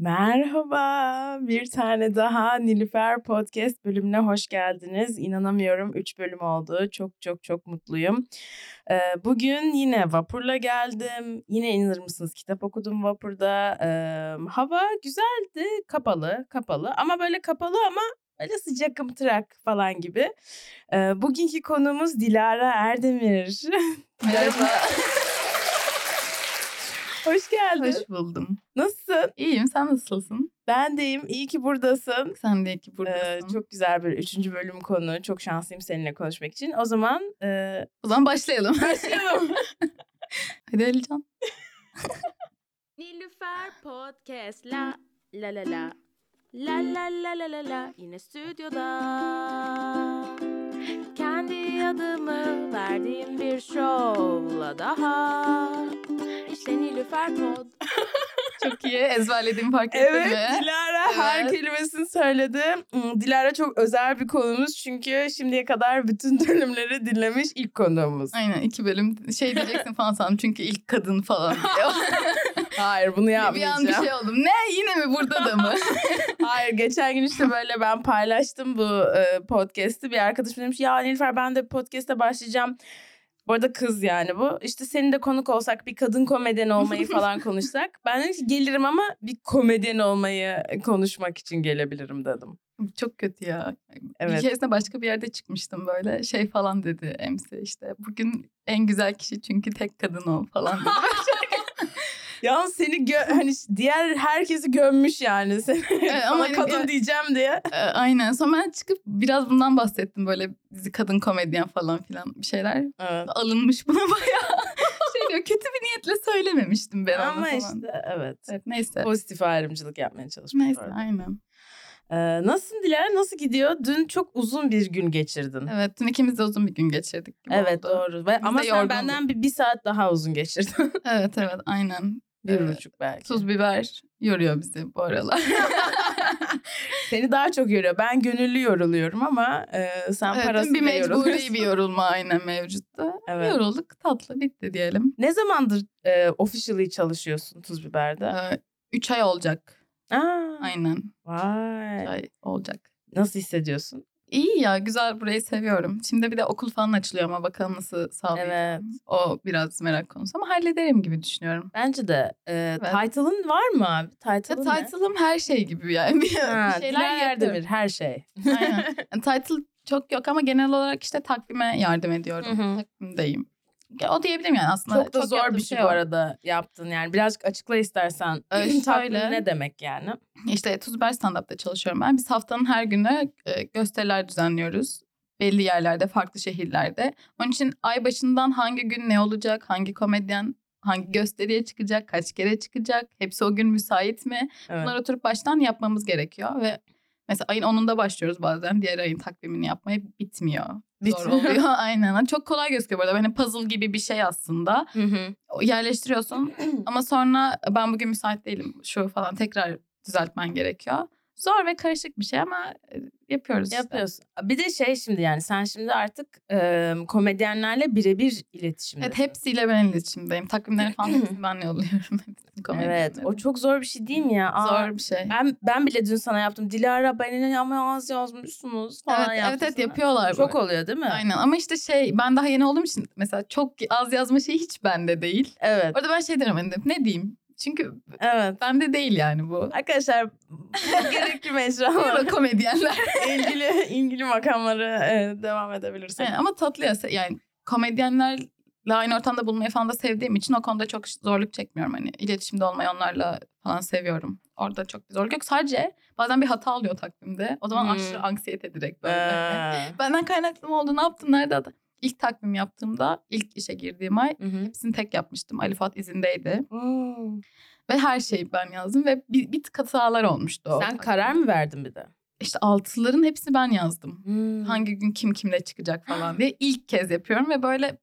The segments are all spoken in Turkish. Merhaba, bir tane daha Nilüfer Podcast bölümüne hoş geldiniz. İnanamıyorum 3 bölüm oldu. Çok mutluyum. Bugün yine vapurla geldim. Yine inanır mısınız kitap okudum vapurda. Hava güzeldi, kapalı ama böyle kapalı ama öyle sıcakım tırak falan gibi. Bugünkü konuğumuz Dilara Erdemir. Merhaba. Hoş geldin. Hoş buldum. Nasılsın? İyiyim. Sen nasılsın? Ben deyim. İyi ki buradasın. Sen de iyi ki buradasın. Çok güzel bir 3. bölüm konu. Çok şanslıyım seninle konuşmak için. O zaman başlayalım. Başlayalım. Hadi Alican. Nilüfer Podcast. La la la la. La la la la la la. Yine stüdyoda. Kendi adımı verdiğim bir şovla daha. İşte Nilüfer Pod. Çok iyi ezberlediğimi fark ettim. Evet, Dilara her kelimesini söyledi. Dilara çok özel bir konuğumuz çünkü şimdiye kadar bütün bölümleri dinlemiş ilk konuğumuz. Aynen 2 bölüm şey diyeceksin falan sandım çünkü ilk kadın falan diyor. Hayır bunu yapmayacağım. Bir an bir şey oldum. Ne yine mi burada da mı? Hayır geçen gün işte böyle ben paylaştım bu podcast'ı. Bir arkadaşım demiş ya Nilüfer ben de podcast'a başlayacağım. Bu arada kız yani bu. İşte senin de konuk olsak bir kadın komedyen olmayı falan konuşsak. Ben dedim ki gelirim ama bir komedyen olmayı konuşmak için gelebilirim dedim. Çok kötü ya. Evet. Bir keresinde başka bir yerde çıkmıştım böyle şey falan dedi MC işte. Bugün en güzel kişi çünkü tek kadın o falan dedi. Yalnız seni hani diğer herkesi gömmüş yani seni ama kadın diyeceğim diye. Aynen. Sonra ben çıkıp biraz bundan bahsettim böyle kadın komedyen falan filan bir şeyler. Evet. Alınmış buna bayağı. Şey diyor kötü bir niyetle söylememiştim ben ama falan. Ama işte evet. Neyse. Pozitif ayrımcılık yapmaya çalışıyorum. Neyse aynen. Nasılsın Dilara? Nasıl gidiyor? Dün çok uzun bir gün geçirdin. Evet, dün ikimiz de uzun bir gün geçirdik. Evet, oldu. Doğru. Ama sen yorgundun. Benden bir saat daha uzun geçirdin. Evet, aynen. 1,5 belki. Tuzbiber yoruyor bizi bu aralar. Seni daha çok yoruyor. Ben gönüllü yoruluyorum ama sen evet, parası bir mecburi bir yorulma aynen mevcutta. Evet. Yorulduk, tatlı bitti diyelim. Ne zamandır officially çalışıyorsun Tuzbiber'de? 3 ay olacak. Aa, aynen. Vay. Şey olacak. Nasıl hissediyorsun? İyi ya güzel burayı seviyorum. Şimdi bir de okul falan açılıyor ama bakalım nasıl sağlayacağım. Evet. O biraz merak konusu ama hallederim gibi düşünüyorum. Bence de. Evet. Title'ın var mı? Title'ım her şey gibi yani. Bir şeyler Erdemir her şey. Aynen. Yani title çok yok ama genel olarak işte takvime yardım ediyorum. Hı-hı. Takvimdeyim. O diyebilirim yani aslında. Çok da zor bir şey bu arada yaptın yani. Birazcık açıkla istersen. Takvim ne demek yani? İşte Tuzbiber Stand-Up'ta çalışıyorum ben. Biz haftanın her günü gösteriler düzenliyoruz. Belli yerlerde, farklı şehirlerde. Onun için ay başından hangi gün ne olacak, hangi komedyen, hangi gösteriye çıkacak, kaç kere çıkacak, hepsi o gün müsait mi? Evet. Bunları oturup baştan yapmamız gerekiyor ve mesela ayın 10'unda başlıyoruz bazen. Diğer ayın takvimini yapmaya bitmiyor. Zor oluyor aynen. Çok kolay gözüküyor bu arada. Hani puzzle gibi bir şey aslında. Hı-hı. Yerleştiriyorsun ama sonra ben bugün müsait değilim şu falan tekrar düzeltmen gerekiyor. Zor ve karışık bir şey ama yapıyoruz. Yapıyoruz. İşte. Bir de şey şimdi yani sen şimdi artık komedyenlerle birebir iletişimdesin. Evet hepsiyle ben iletişimdeyim. Takvimleri falan ben yolluyorum. Evet o çok zor bir şey değil mi ya? Zor bir şey. Ben bile dün sana yaptım. Dilara benimle ama az yazmışsınız falan evet, yaptınız. Evet yapıyorlar. Çok böyle. Oluyor değil mi? Aynen ama işte şey ben daha yeni olduğum için mesela çok az yazma şeyi hiç bende değil. Evet. Orada ben şey derim hani ne diyeyim? Çünkü evet. Bende değil yani bu. Arkadaşlar gerekli mecra. Komedyenler. İlgili makamları devam edebilirsin. Yani, ama tatlı ya yani komedyenlerle aynı ortamda bulunmayı falan da sevdiğim için o konuda çok zorluk çekmiyorum. Hani iletişimde olmayı onlarla falan seviyorum. Orada çok bir zorluk yok. Sadece bazen bir hata oluyor takvimde. O zaman aşırı anksiyete direkt böyle. Benden kaynaklı mı oldu? Ne yaptın? Nerede hata? İlk takvim yaptığımda ilk işe girdiğim ay hepsini tek yapmıştım. Ali Fuat izindeydi. Hmm. Ve her şeyi ben yazdım ve bir tık hatalar olmuştu. Sen karar mı verdin bir de? İşte 6'ların hepsini ben yazdım. Hmm. Hangi gün kim kimle çıkacak falan diye ilk kez yapıyorum ve böyle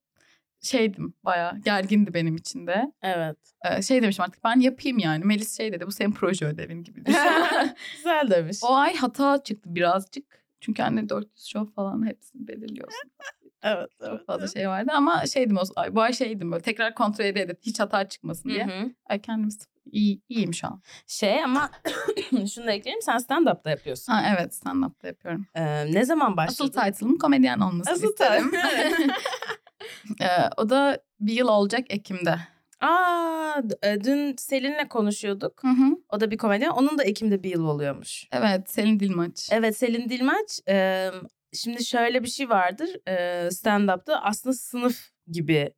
şeydim bayağı gergindi benim için de. Evet. Şey demişim artık ben yapayım yani. Melis şey dedi bu senin proje ödevin gibi. Güzel demiş. O ay hata çıktı birazcık. Çünkü anne 400 şov falan hepsini belirliyorsun. Evet, evet. Çok fazla şey vardı ama şeydim bu ay şeydim böyle tekrar kontrol edip hiç hata çıkmasın diye. Hı-hı. Ay kendim iyiyim şu an. Şey ama şunu da ekleyeyim, sen stand-up'ta yapıyorsun. Ha, evet, stand-up'ta yapıyorum. Ne zaman başladın? Asıl title'ım komedyen olması. Asıl title'ım. O da bir yıl olacak Ekim'de. Aa, dün Selin'le konuşuyorduk. Hı hı. O da bir komedyen. Onun da Ekim'de bir yıl oluyormuş. Evet, Selin Dilmaç. Evet, Selin Dilmaç. Şimdi şöyle bir şey vardır. Stand-up'ta aslında sınıf gibi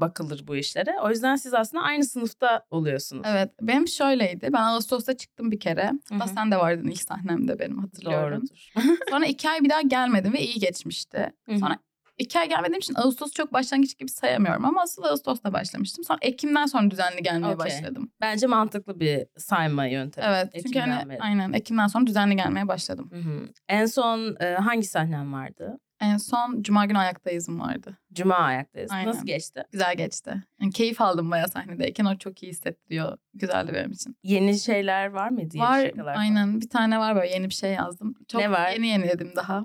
bakılır bu işlere. O yüzden siz aslında aynı sınıfta oluyorsunuz. Evet, benim şöyleydi. Ben Ağustos'ta çıktım bir kere. Hatta sen de vardın ilk sahnemde benim, hatırlıyorum. Doğrudur. Sonra 2 ay bir daha gelmedim ve iyi geçmişti. Hı hı. Sonra 2 ay gelmediğim için Ağustos çok başlangıç gibi sayamıyorum ama asıl Ağustos'ta başlamıştım. Sonra Ekim'den sonra düzenli gelmeye başladım. Bence mantıklı bir sayma yöntemi. Evet, çünkü hani, aynen Ekim'den sonra düzenli gelmeye başladım. Hı-hı. En son hangi sahnem vardı? En son Cuma günü ayaktayızım vardı. Cuma ayaktayız. Aynen. Nasıl geçti? Güzel geçti. Yani keyif aldım bayağı sahnedeyken, o çok iyi hissettiriyor. Güzeldi benim için. Yeni şeyler var mıydı? Var, aynen. Bir tane var, böyle yeni bir şey yazdım. Çok ne var? Yeni dedim daha.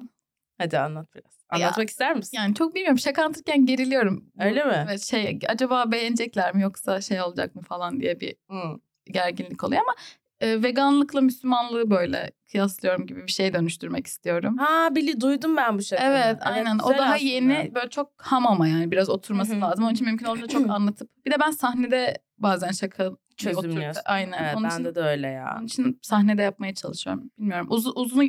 Hadi anlat biraz. Anlatmak ister misin? Yani çok bilmiyorum. Şaka anlatırken geriliyorum. Öyle mi? Evet, şey, acaba beğenecekler mi yoksa şey olacak mı falan diye bir gerginlik oluyor ama veganlıkla Müslümanlığı böyle kıyaslıyorum gibi bir şey dönüştürmek istiyorum. Ha, duydum ben bu şakayı. Evet, aynen. O daha aslında yeni, böyle çok ham ama yani biraz oturması lazım. Onun için mümkün olduğunca çok anlatıp. Bir de ben sahnede bazen şaka çözümlüyorsun. Aynen. Evet, onun bende de öyle ya. Onun için sahnede yapmaya çalışıyorum. Bilmiyorum.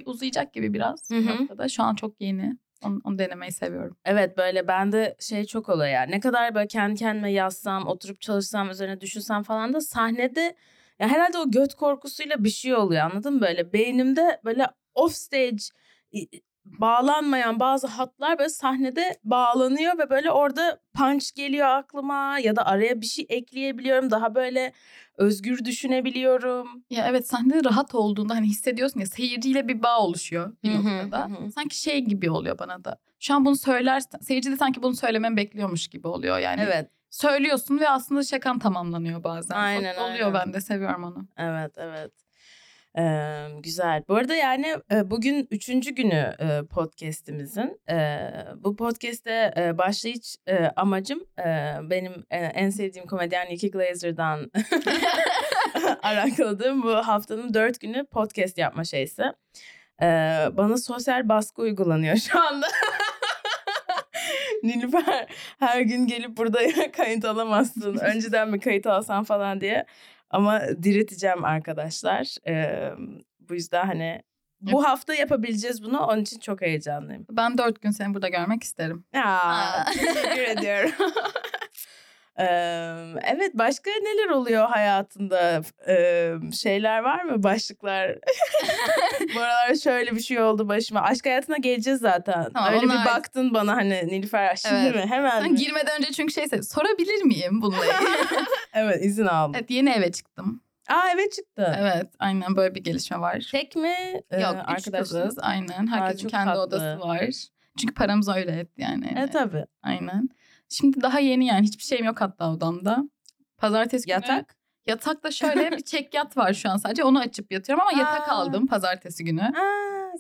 Uzayacak gibi biraz. Hı-hı. Şu an çok yeni. Onu denemeyi seviyorum. Evet, böyle bende şey çok oluyor ya. Ne kadar böyle kendi kendime yazsam, oturup çalışsam, üzerine düşünsem falan da sahnede ya herhalde o göt korkusuyla bir şey oluyor, anladın mı? Böyle beynimde böyle off stage bağlanmayan bazı hatlar böyle sahnede bağlanıyor ve böyle orada punch geliyor aklıma ya da araya bir şey ekleyebiliyorum. Daha böyle özgür düşünebiliyorum. Ya evet, sahnede rahat olduğunda hani hissediyorsun ya, seyirciyle bir bağ oluşuyor bir noktada. Hı hı. Sanki şey gibi oluyor bana da. Şu an bunu söylersen seyirci de sanki bunu söylememi bekliyormuş gibi oluyor yani. Evet. Söylüyorsun ve aslında şakan tamamlanıyor bazen. Aynen, oluyor, ben de seviyorum onu. Evet, evet. Güzel. Bu arada yani bugün 3. günü podcastimizin. Bu podcastte başlayış amacım benim en sevdiğim komedyen Nikki Glazer'dan arakladığım bu haftanın 4 günü podcast yapma şeysi. Bana sosyal baskı uygulanıyor şu anda. Nilüfer her gün gelip burada kayıt alamazsın. Önceden mi kayıt alsan falan diye. Ama direteceğim arkadaşlar. Bu yüzden hani bu hafta yapabileceğiz bunu. Onun için çok heyecanlıyım. Ben 4 gün seni burada görmek isterim. Aa, teşekkür ediyorum. Evet, başka neler oluyor hayatında? Şeyler var mı? Başlıklar. Bu aralar şöyle bir şey oldu başıma. Aşk hayatına geleceğiz zaten. Tamam, öyle bir baktın bana hani Nilüfer şimdi mi? Hemen mi? Girmeden önce çünkü sorabilir miyim bununla ilgili? Evet, izin aldım. Evet, yeni eve çıktım. Aa, eve çıktı. Evet, aynen, böyle bir gelişme var. Tek mi? Yok, 3 kızız aynen. Herkesin kendi odası var. Çünkü paramız öyle etti yani. Evet, tabii. Aynen. Şimdi daha yeni yani, hiçbir şeyim yok hatta odamda. Pazartesi günü. Yatak? Yatakta şöyle bir çekyat var şu an sadece. Onu açıp yatıyorum ama yatak aldım pazartesi günü.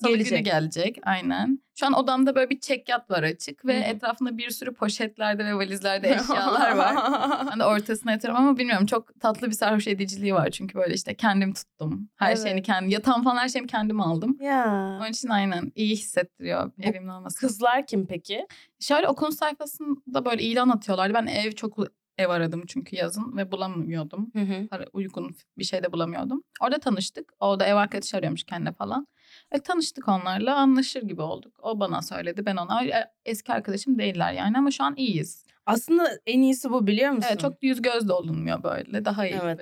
Salı günü gelecek. Aynen. Şu an odamda böyle bir çekyat var açık ve etrafında bir sürü poşetlerde ve valizlerde eşyalar var. Ben de ortasına yatıyorum ama bilmiyorum, çok tatlı bir sarhoş ediciliği var. Çünkü böyle işte kendim tuttum. Her şeyini kendim, yatağım falan her şeyimi kendim aldım. Ya. Onun için aynen iyi hissettiriyor evimin olması. Kızlar kim peki? Şöyle okulun sayfasında böyle ilan atıyorlardı. Ben ev aradım çünkü yazın ve bulamıyordum. Uygun bir şey de bulamıyordum. Orada tanıştık. O da ev arkadaşı arıyormuş kendine falan. Tanıştık onlarla, anlaşır gibi olduk. O bana söyledi, ben ona. Eski arkadaşım değiller yani ama şu an iyiyiz. Aslında en iyisi bu, biliyor musun? Evet, çok yüz göz de olunmuyor böyle. Daha iyi. Evet.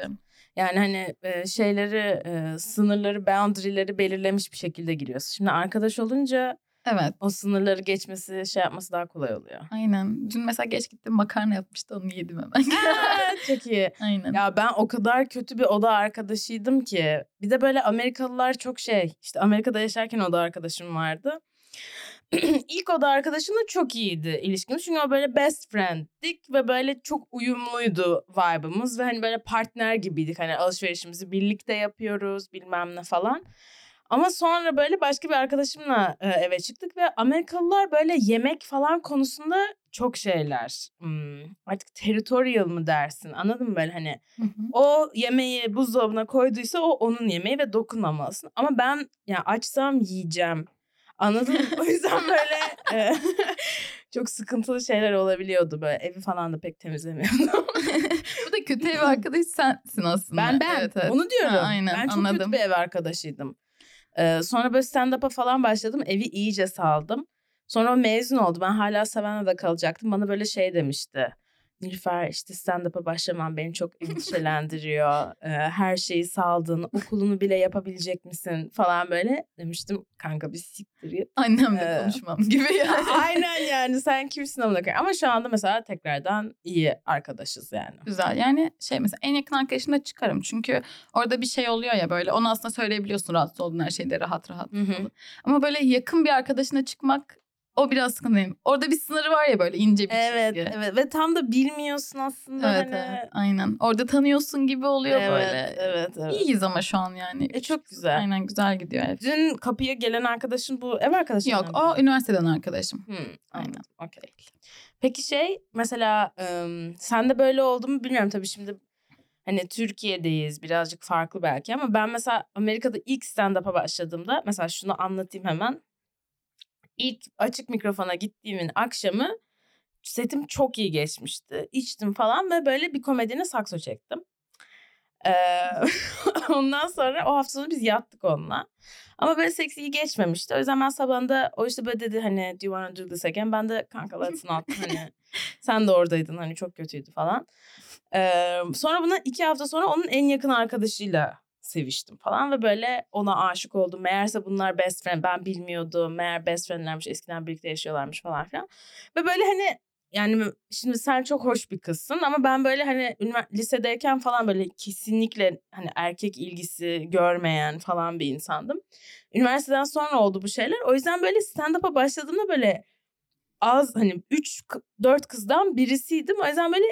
Yani hani şeyleri, sınırları, boundary'leri belirlemiş bir şekilde giriyorsun. Şimdi arkadaş olunca... Evet. O sınırları geçmesi, yapması daha kolay oluyor. Aynen. Dün mesela geç gittim, makarna yapmıştı, onu yedim hemen. Çok iyi. Aynen. Ya ben o kadar kötü bir oda arkadaşıydım ki. Bir de böyle Amerikalılar çok şey. İşte Amerika'da yaşarken oda arkadaşım vardı. İlk oda arkadaşımla çok iyiydi ilişkimiz. Çünkü o böyle best friend'dik ve böyle çok uyumluydu vibe'ımız. Ve hani böyle partner gibiydik. Hani alışverişimizi birlikte yapıyoruz bilmem ne falan. Ama sonra böyle başka bir arkadaşımla eve çıktık ve Amerikalılar böyle yemek falan konusunda çok şeyler. Artık territorial mı dersin? Anladın mı böyle hani? Hı hı. O yemeği buzdolabına koyduysa o onun yemeği ve dokunmamalısın. Ama ben yani açsam yiyeceğim. Anladın mı? O yüzden böyle çok sıkıntılı şeyler olabiliyordu böyle. Evi falan da pek temizlemiyordum. Bu da kötü ev arkadaşı sensin aslında. Ben evet, evet. Onu diyorum. Ha, aynen, ben çok anladım. Kötü bir ev arkadaşıydım. Sonra böyle stand-up'a falan başladım. Evi iyice saldım. Sonra o mezun oldu. Ben hala Savannah'da kalacaktım. Bana böyle şey demişti. Nilüfer işte stand-up'a başlaman beni çok endişelendiriyor. Her şeyi saldın. Okulunu bile yapabilecek misin falan böyle. Demiştim kanka bir siktir git. Annemle konuşmam gibi yani. Aynen yani sen kimsin ona bakıyorsun. Ama şu anda mesela tekrardan iyi arkadaşız yani. Güzel yani şey mesela en yakın arkadaşımla çıkarım. Çünkü orada bir şey oluyor ya böyle. Onu aslında söyleyebiliyorsun rahatsız olduğun her şeyde rahat. Hı-hı. Ama böyle yakın bir arkadaşına çıkmak... O biraz sıkıntıyım. Orada bir sınırı var ya böyle ince bir çizgi. Evet, evet. Ve tam da bilmiyorsun aslında. Evet, hani. Evet, aynen. Orada tanıyorsun gibi oluyor evet, böyle. Evet, evet. İyiyiz ama şu an yani. Çok güzel. Aynen güzel gidiyor. Evet. Dün kapıya gelen arkadaşın bu ev arkadaşın. Yok, o mi? Üniversiteden arkadaşım. Aynen. Okay. Peki şey mesela sen de böyle oldu mu bilmiyorum tabii şimdi. Hani Türkiye'deyiz birazcık farklı belki ama ben mesela Amerika'da ilk stand-up'a başladığımda mesela şunu anlatayım hemen. İlk açık mikrofona gittiğimin akşamı setim çok iyi geçmişti. İçtim falan ve böyle bir komedine sakso çektim. Ondan sonra o hafta sonu biz yattık onunla. Ama böyle seks iyi geçmemişti. O yüzden ben sabahında o işte böyle dedi hani do you wanna do this again? Ben de kanka let's not hani sen de oradaydın hani çok kötüydü falan. Sonra buna 2 hafta sonra onun en yakın arkadaşıyla seviştim falan ve böyle ona aşık oldum. Meğerse bunlar best friend. Ben bilmiyordum. Meğer best friendlermiş. Eskiden birlikte yaşıyorlarmış falan filan. Ve böyle hani yani şimdi sen çok hoş bir kızsın ama ben böyle hani lisedeyken falan böyle kesinlikle hani erkek ilgisi görmeyen falan bir insandım. Üniversiteden sonra oldu bu şeyler. O yüzden böyle stand-up'a başladığımda böyle az hani 3-4 kızdan birisiydim. O yüzden böyle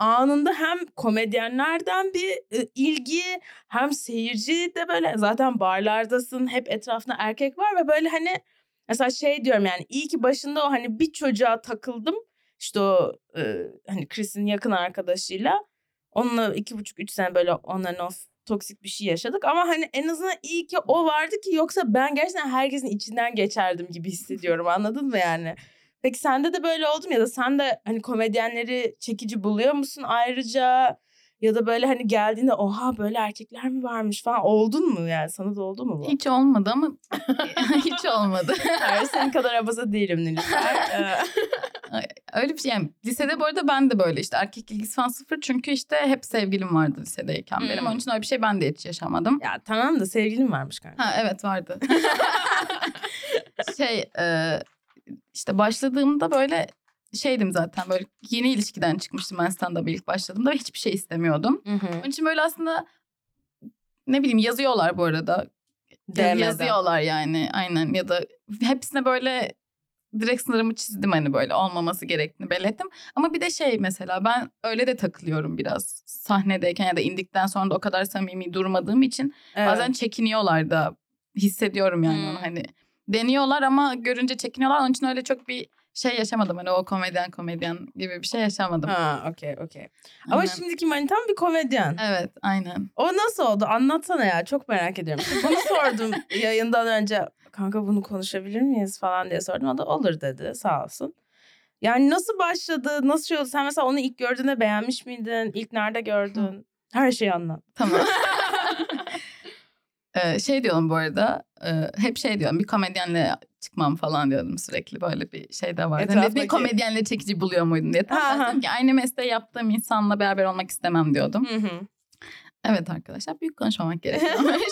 anında hem komedyenlerden bir ilgi hem seyirci de böyle zaten barlardasın hep etrafında erkek var ve böyle hani mesela şey diyorum yani iyi ki başında o hani bir çocuğa takıldım işte o hani Chris'in yakın arkadaşıyla onunla 2,5-3 sene böyle on and off toksik bir şey yaşadık ama hani en azından iyi ki o vardı ki yoksa ben gerçekten herkesin içinden geçerdim gibi hissediyorum anladın mı yani? Peki sende de böyle oldu mu ya da sen de hani komedyenleri çekici buluyor musun ayrıca ya da böyle hani geldiğinde oha böyle erkekler mi varmış falan oldun mu yani sana da oldu mu bu? Hiç olmadı ama hiç olmadı. Her senin kadar abaza değilim Nilüfer. Öyle bir şey yani lisede bu arada ben de böyle işte erkek ilgisi falan sıfır çünkü işte hep sevgilim vardı lisedeyken benim onun için öyle bir şey ben de hiç yaşamadım. Ya tamam da sevgilim varmış kanka. Ha evet vardı. İşte başladığımda böyle şeydim zaten böyle yeni ilişkiden çıkmıştım ben stand-up'a ilk başladığımda ve hiçbir şey istemiyordum. Hı hı. Onun için böyle aslında ne bileyim yazıyorlar bu arada. DM'den. Yazıyorlar yani aynen ya da hepsine böyle direkt sınırımı çizdim hani böyle olmaması gerektiğini belirttim. Ama bir de şey mesela ben öyle de takılıyorum biraz sahnedeyken ya da indikten sonra da o kadar samimi durmadığım için evet. Bazen çekiniyorlar da hissediyorum yani onu hani. Deniyorlar ama görünce çekiniyorlar. Onun için öyle çok bir şey yaşamadım. Hani o komedyen gibi bir şey yaşamadım. Ha okey. Ama şimdiki manitam bir komedyen. Evet aynen. O nasıl oldu? Anlatsana ya. Çok merak ediyorum. Bunu sordum yayından önce. Kanka bunu konuşabilir miyiz falan diye sordum. O da olur dedi sağ olsun. Yani nasıl başladı? Nasıl şey oldu? Sen mesela onu ilk gördüğünde beğenmiş miydin? İlk nerede gördün? Her şeyi anlat. Tamam. Şey diyorum bu arada hep şey diyorum bir komedyenle çıkmam falan diyordum sürekli böyle bir şey de vardı. Hani bir komedyenle çekici buluyor muydun diye. Tam ki aynı mesleği yaptığım insanla beraber olmak istemem diyordum. Hı-hı. Evet arkadaşlar büyük konuşmamak gerekiyormuş.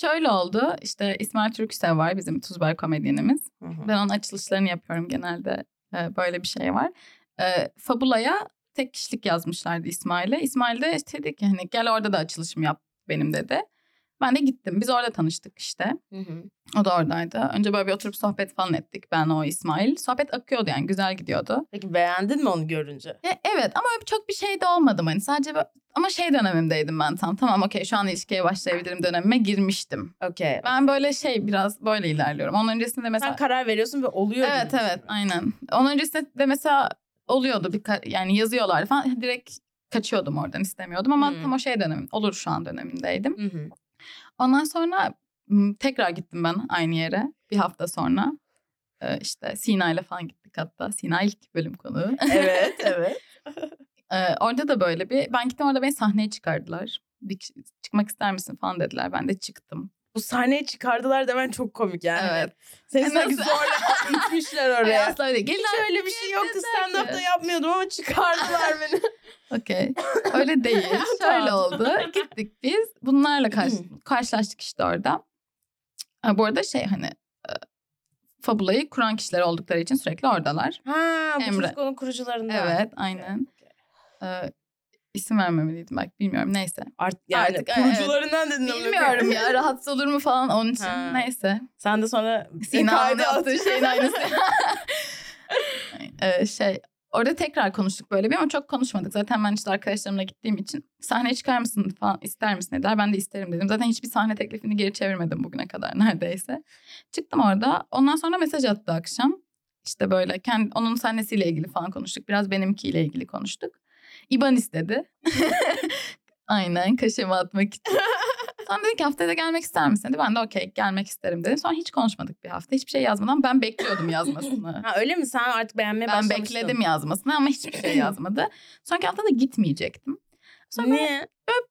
Şöyle oldu işte İsmail Türküsev var bizim Tuzbiber komedyenimiz. Hı-hı. Ben onun açılışlarını yapıyorum genelde böyle bir şey var. Fabula'ya tek kişilik yazmışlardı İsmail'e. İsmail de işte dedi ki hani gel orada da açılışım yap benim dedi. Ben de gittim. Biz orada tanıştık işte. Hı-hı. O da oradaydı. Önce böyle bir oturup sohbet falan ettik, ben o İsmail. Sohbet akıyordu yani, güzel gidiyordu. Peki beğendin mi onu görünce? Evet ama çok bir şey de olmadım hani, sadece böyle... Ama şey dönemimdeydim ben tam. Tamam okey, şu an ilişkiye başlayabilirim dönemime girmiştim. Okey. Ben böyle biraz böyle ilerliyorum. Onun öncesinde mesela... Sen karar veriyorsun ve oluyor. Evet evet aynen. Onun öncesinde mesela oluyordu yani yazıyorlar falan. Direkt kaçıyordum oradan, istemiyordum ama tam o dönemim olur şu an dönemindeydim. Hı-hı. Ondan sonra tekrar gittim ben aynı yere bir hafta sonra. İşte Sina ile falan gittik hatta. Sina ilk bölüm konuğu. Evet evet. Orada da böyle ben gittim, orada beni sahneye çıkardılar. Çıkmak ister misin falan dediler. Ben de çıktım. Bu sahneye çıkardılar demen çok komik yani. Evet. Seni sanki zorla itmişler oraya. Asla öyle. Hiç öyle bir şey yoktu. Stand-up'ta yapmıyordum ama çıkardılar beni. Okey. Öyle değil. Şöyle oldu. Gittik biz. Bunlarla karşılaştık işte orada. Bu arada fabulayı kuran kişiler oldukları için sürekli oradalar. Ha, bu Emre. Kurucularından. Evet aynen. İsim vermemeliydim belki, bilmiyorum, neyse. Artık kurucularından evet. Dedin. Bilmiyorum ya, rahatsız olur mu falan onun için, neyse. Sen de sonra Sinan'ın yaptığı şeyin aynısı. Orada tekrar konuştuk böyle bir ama çok konuşmadık. Zaten ben işte arkadaşlarımla gittiğim için sahneye çıkar mısın falan, ister misin dediler. Ben de isterim dedim. Zaten hiçbir sahne teklifini geri çevirmedim bugüne kadar neredeyse. Çıktım orada. Ondan sonra mesaj attı akşam. İşte böyle onun sahnesiyle ilgili falan konuştuk. Biraz benimkiyle ilgili konuştuk. İban istedi. Aynen, kaşemi atmak için. Sonra dedi ki haftaya da gelmek ister misin? Ben de okey, gelmek isterim dedim. Sonra hiç konuşmadık bir hafta. Hiçbir şey yazmadan, ben bekliyordum yazmasını. Öyle mi? Sen artık beğenmeye başlamıştın. Ben bekledim yazmasını ama hiçbir şey yazmadı. Sonraki hafta da gitmeyecektim. Sonra böyle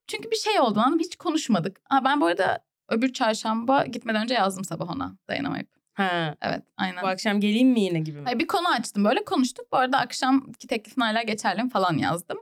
çünkü bir şey oldu. Hiç konuşmadık. Ben bu arada öbür çarşamba gitmeden önce yazdım sabah ona, dayanamayıp. Ha. Evet aynen. Bu akşam geleyim mi yine gibi mi? Hayır, bir konu açtım, böyle konuştuk. Bu arada akşamki teklifin hala geçerli mi falan yazdım.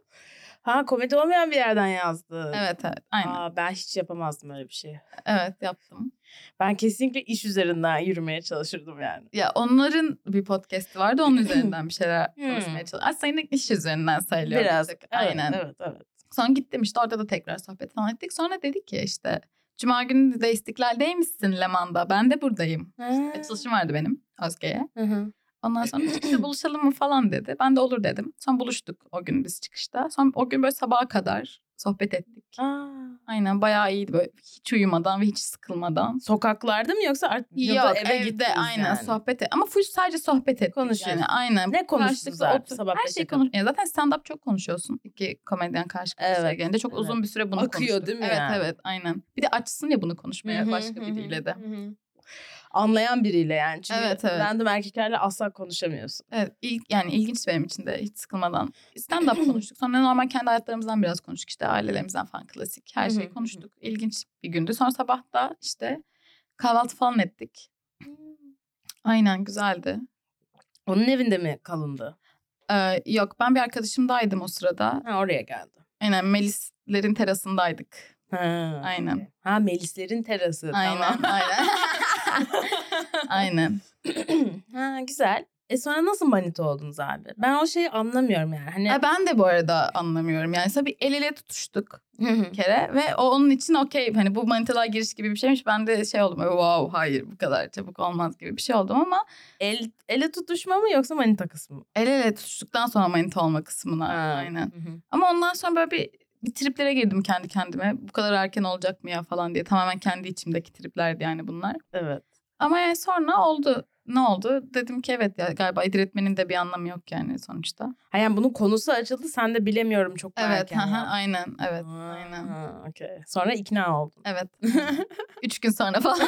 Ha, komedi olmayan bir yerden yazdı. Evet evet aynen. Ben hiç yapamazdım öyle bir şey. Evet yaptım. Ben kesinlikle iş üzerinden yürümeye çalışırdım yani. Ya onların bir podcast'i vardı, onun üzerinden bir şeyler konuşmaya çalışırdım. Aslında yine iş üzerinden sayılıyor. Biraz. Evet, aynen. Evet evet. Sonra gittim işte, orada da tekrar sohbet falan ettik. Sonra dedi ki işte... Cuma günü de İstiklal'deymişsin Leman'da. Ben de buradayım. İşte açılışım vardı benim Özge'ye. Hı-hı. Ondan sonra işte buluşalım mı falan dedi. Ben de olur dedim. Sonra buluştuk o gün biz çıkışta. Sonra o gün böyle sabaha kadar sohbet ettik. Aa. Aynen, bayağı iyiydi böyle, hiç uyumadan ve hiç sıkılmadan. Sokaklarda mı yoksa yok, evde aynen yani. Sohbet ettik. Ama full sadece sohbet ettik. Konuşuyoruz. Yani, aynen. Ne konuştunuz artık? Her şeyi konuşuyoruz. Zaten stand-up çok konuşuyorsun. İki komedyen karşı karşıya gelince çok uzun bir süre bunu konuştuk. Akıyor değil mi? Evet yani? Evet aynen. Bir de açsın ya bunu konuşmaya başka biriyle de. Anlayan biriyle yani. Çünkü random erkeklerle asla konuşamıyorsun. Evet, yani ilginç benim için de, hiç sıkılmadan. Stand-up konuştuk. Sonra normal kendi hayatlarımızdan biraz konuştuk. İşte ailelerimizden falan, klasik. Her şeyi konuştuk. İlginç bir gündü. Sonra sabah da işte kahvaltı falan ettik. Aynen, güzeldi. Onun evinde mi kalındı? Yok, ben bir arkadaşımdaydım o sırada. Ha, oraya geldi. Aynen, Melislerin terasındaydık. Ha, aynen. Ha, Melislerin terası. Aynen, tamam. Aynen. Aynen. Ha, güzel. Sonra nasıl manita oldunuz abi? Ben o şeyi anlamıyorum yani. Ben de bu arada anlamıyorum. Yani tabii el ele tutuştuk bir kere ve onun için okey. Hani bu manitalar giriş gibi bir şeymiş. Ben de oldum. Wow, hayır bu kadar çabuk olmaz gibi bir şey oldum ama ele tutuşma mı yoksa manita kısmı mı? El ele tutuştuktan sonra manita olma kısmına. Ha. Aynen. Hı-hı. Ama ondan sonra böyle bir triplere girdim kendi kendime. Bu kadar erken olacak mı ya falan diye. Tamamen kendi içimdeki triplerdi yani bunlar. Evet. Ama sonra oldu. Ne oldu? Dedim ki evet ya, galiba diretmenin de bir anlamı yok yani sonuçta. Ha yani bunun konusu açıldı. Sen de bilemiyorum çok erken. Evet aynen. Evet aynen. Okay. Sonra ikna oldum. Evet. 3 gün sonra falan.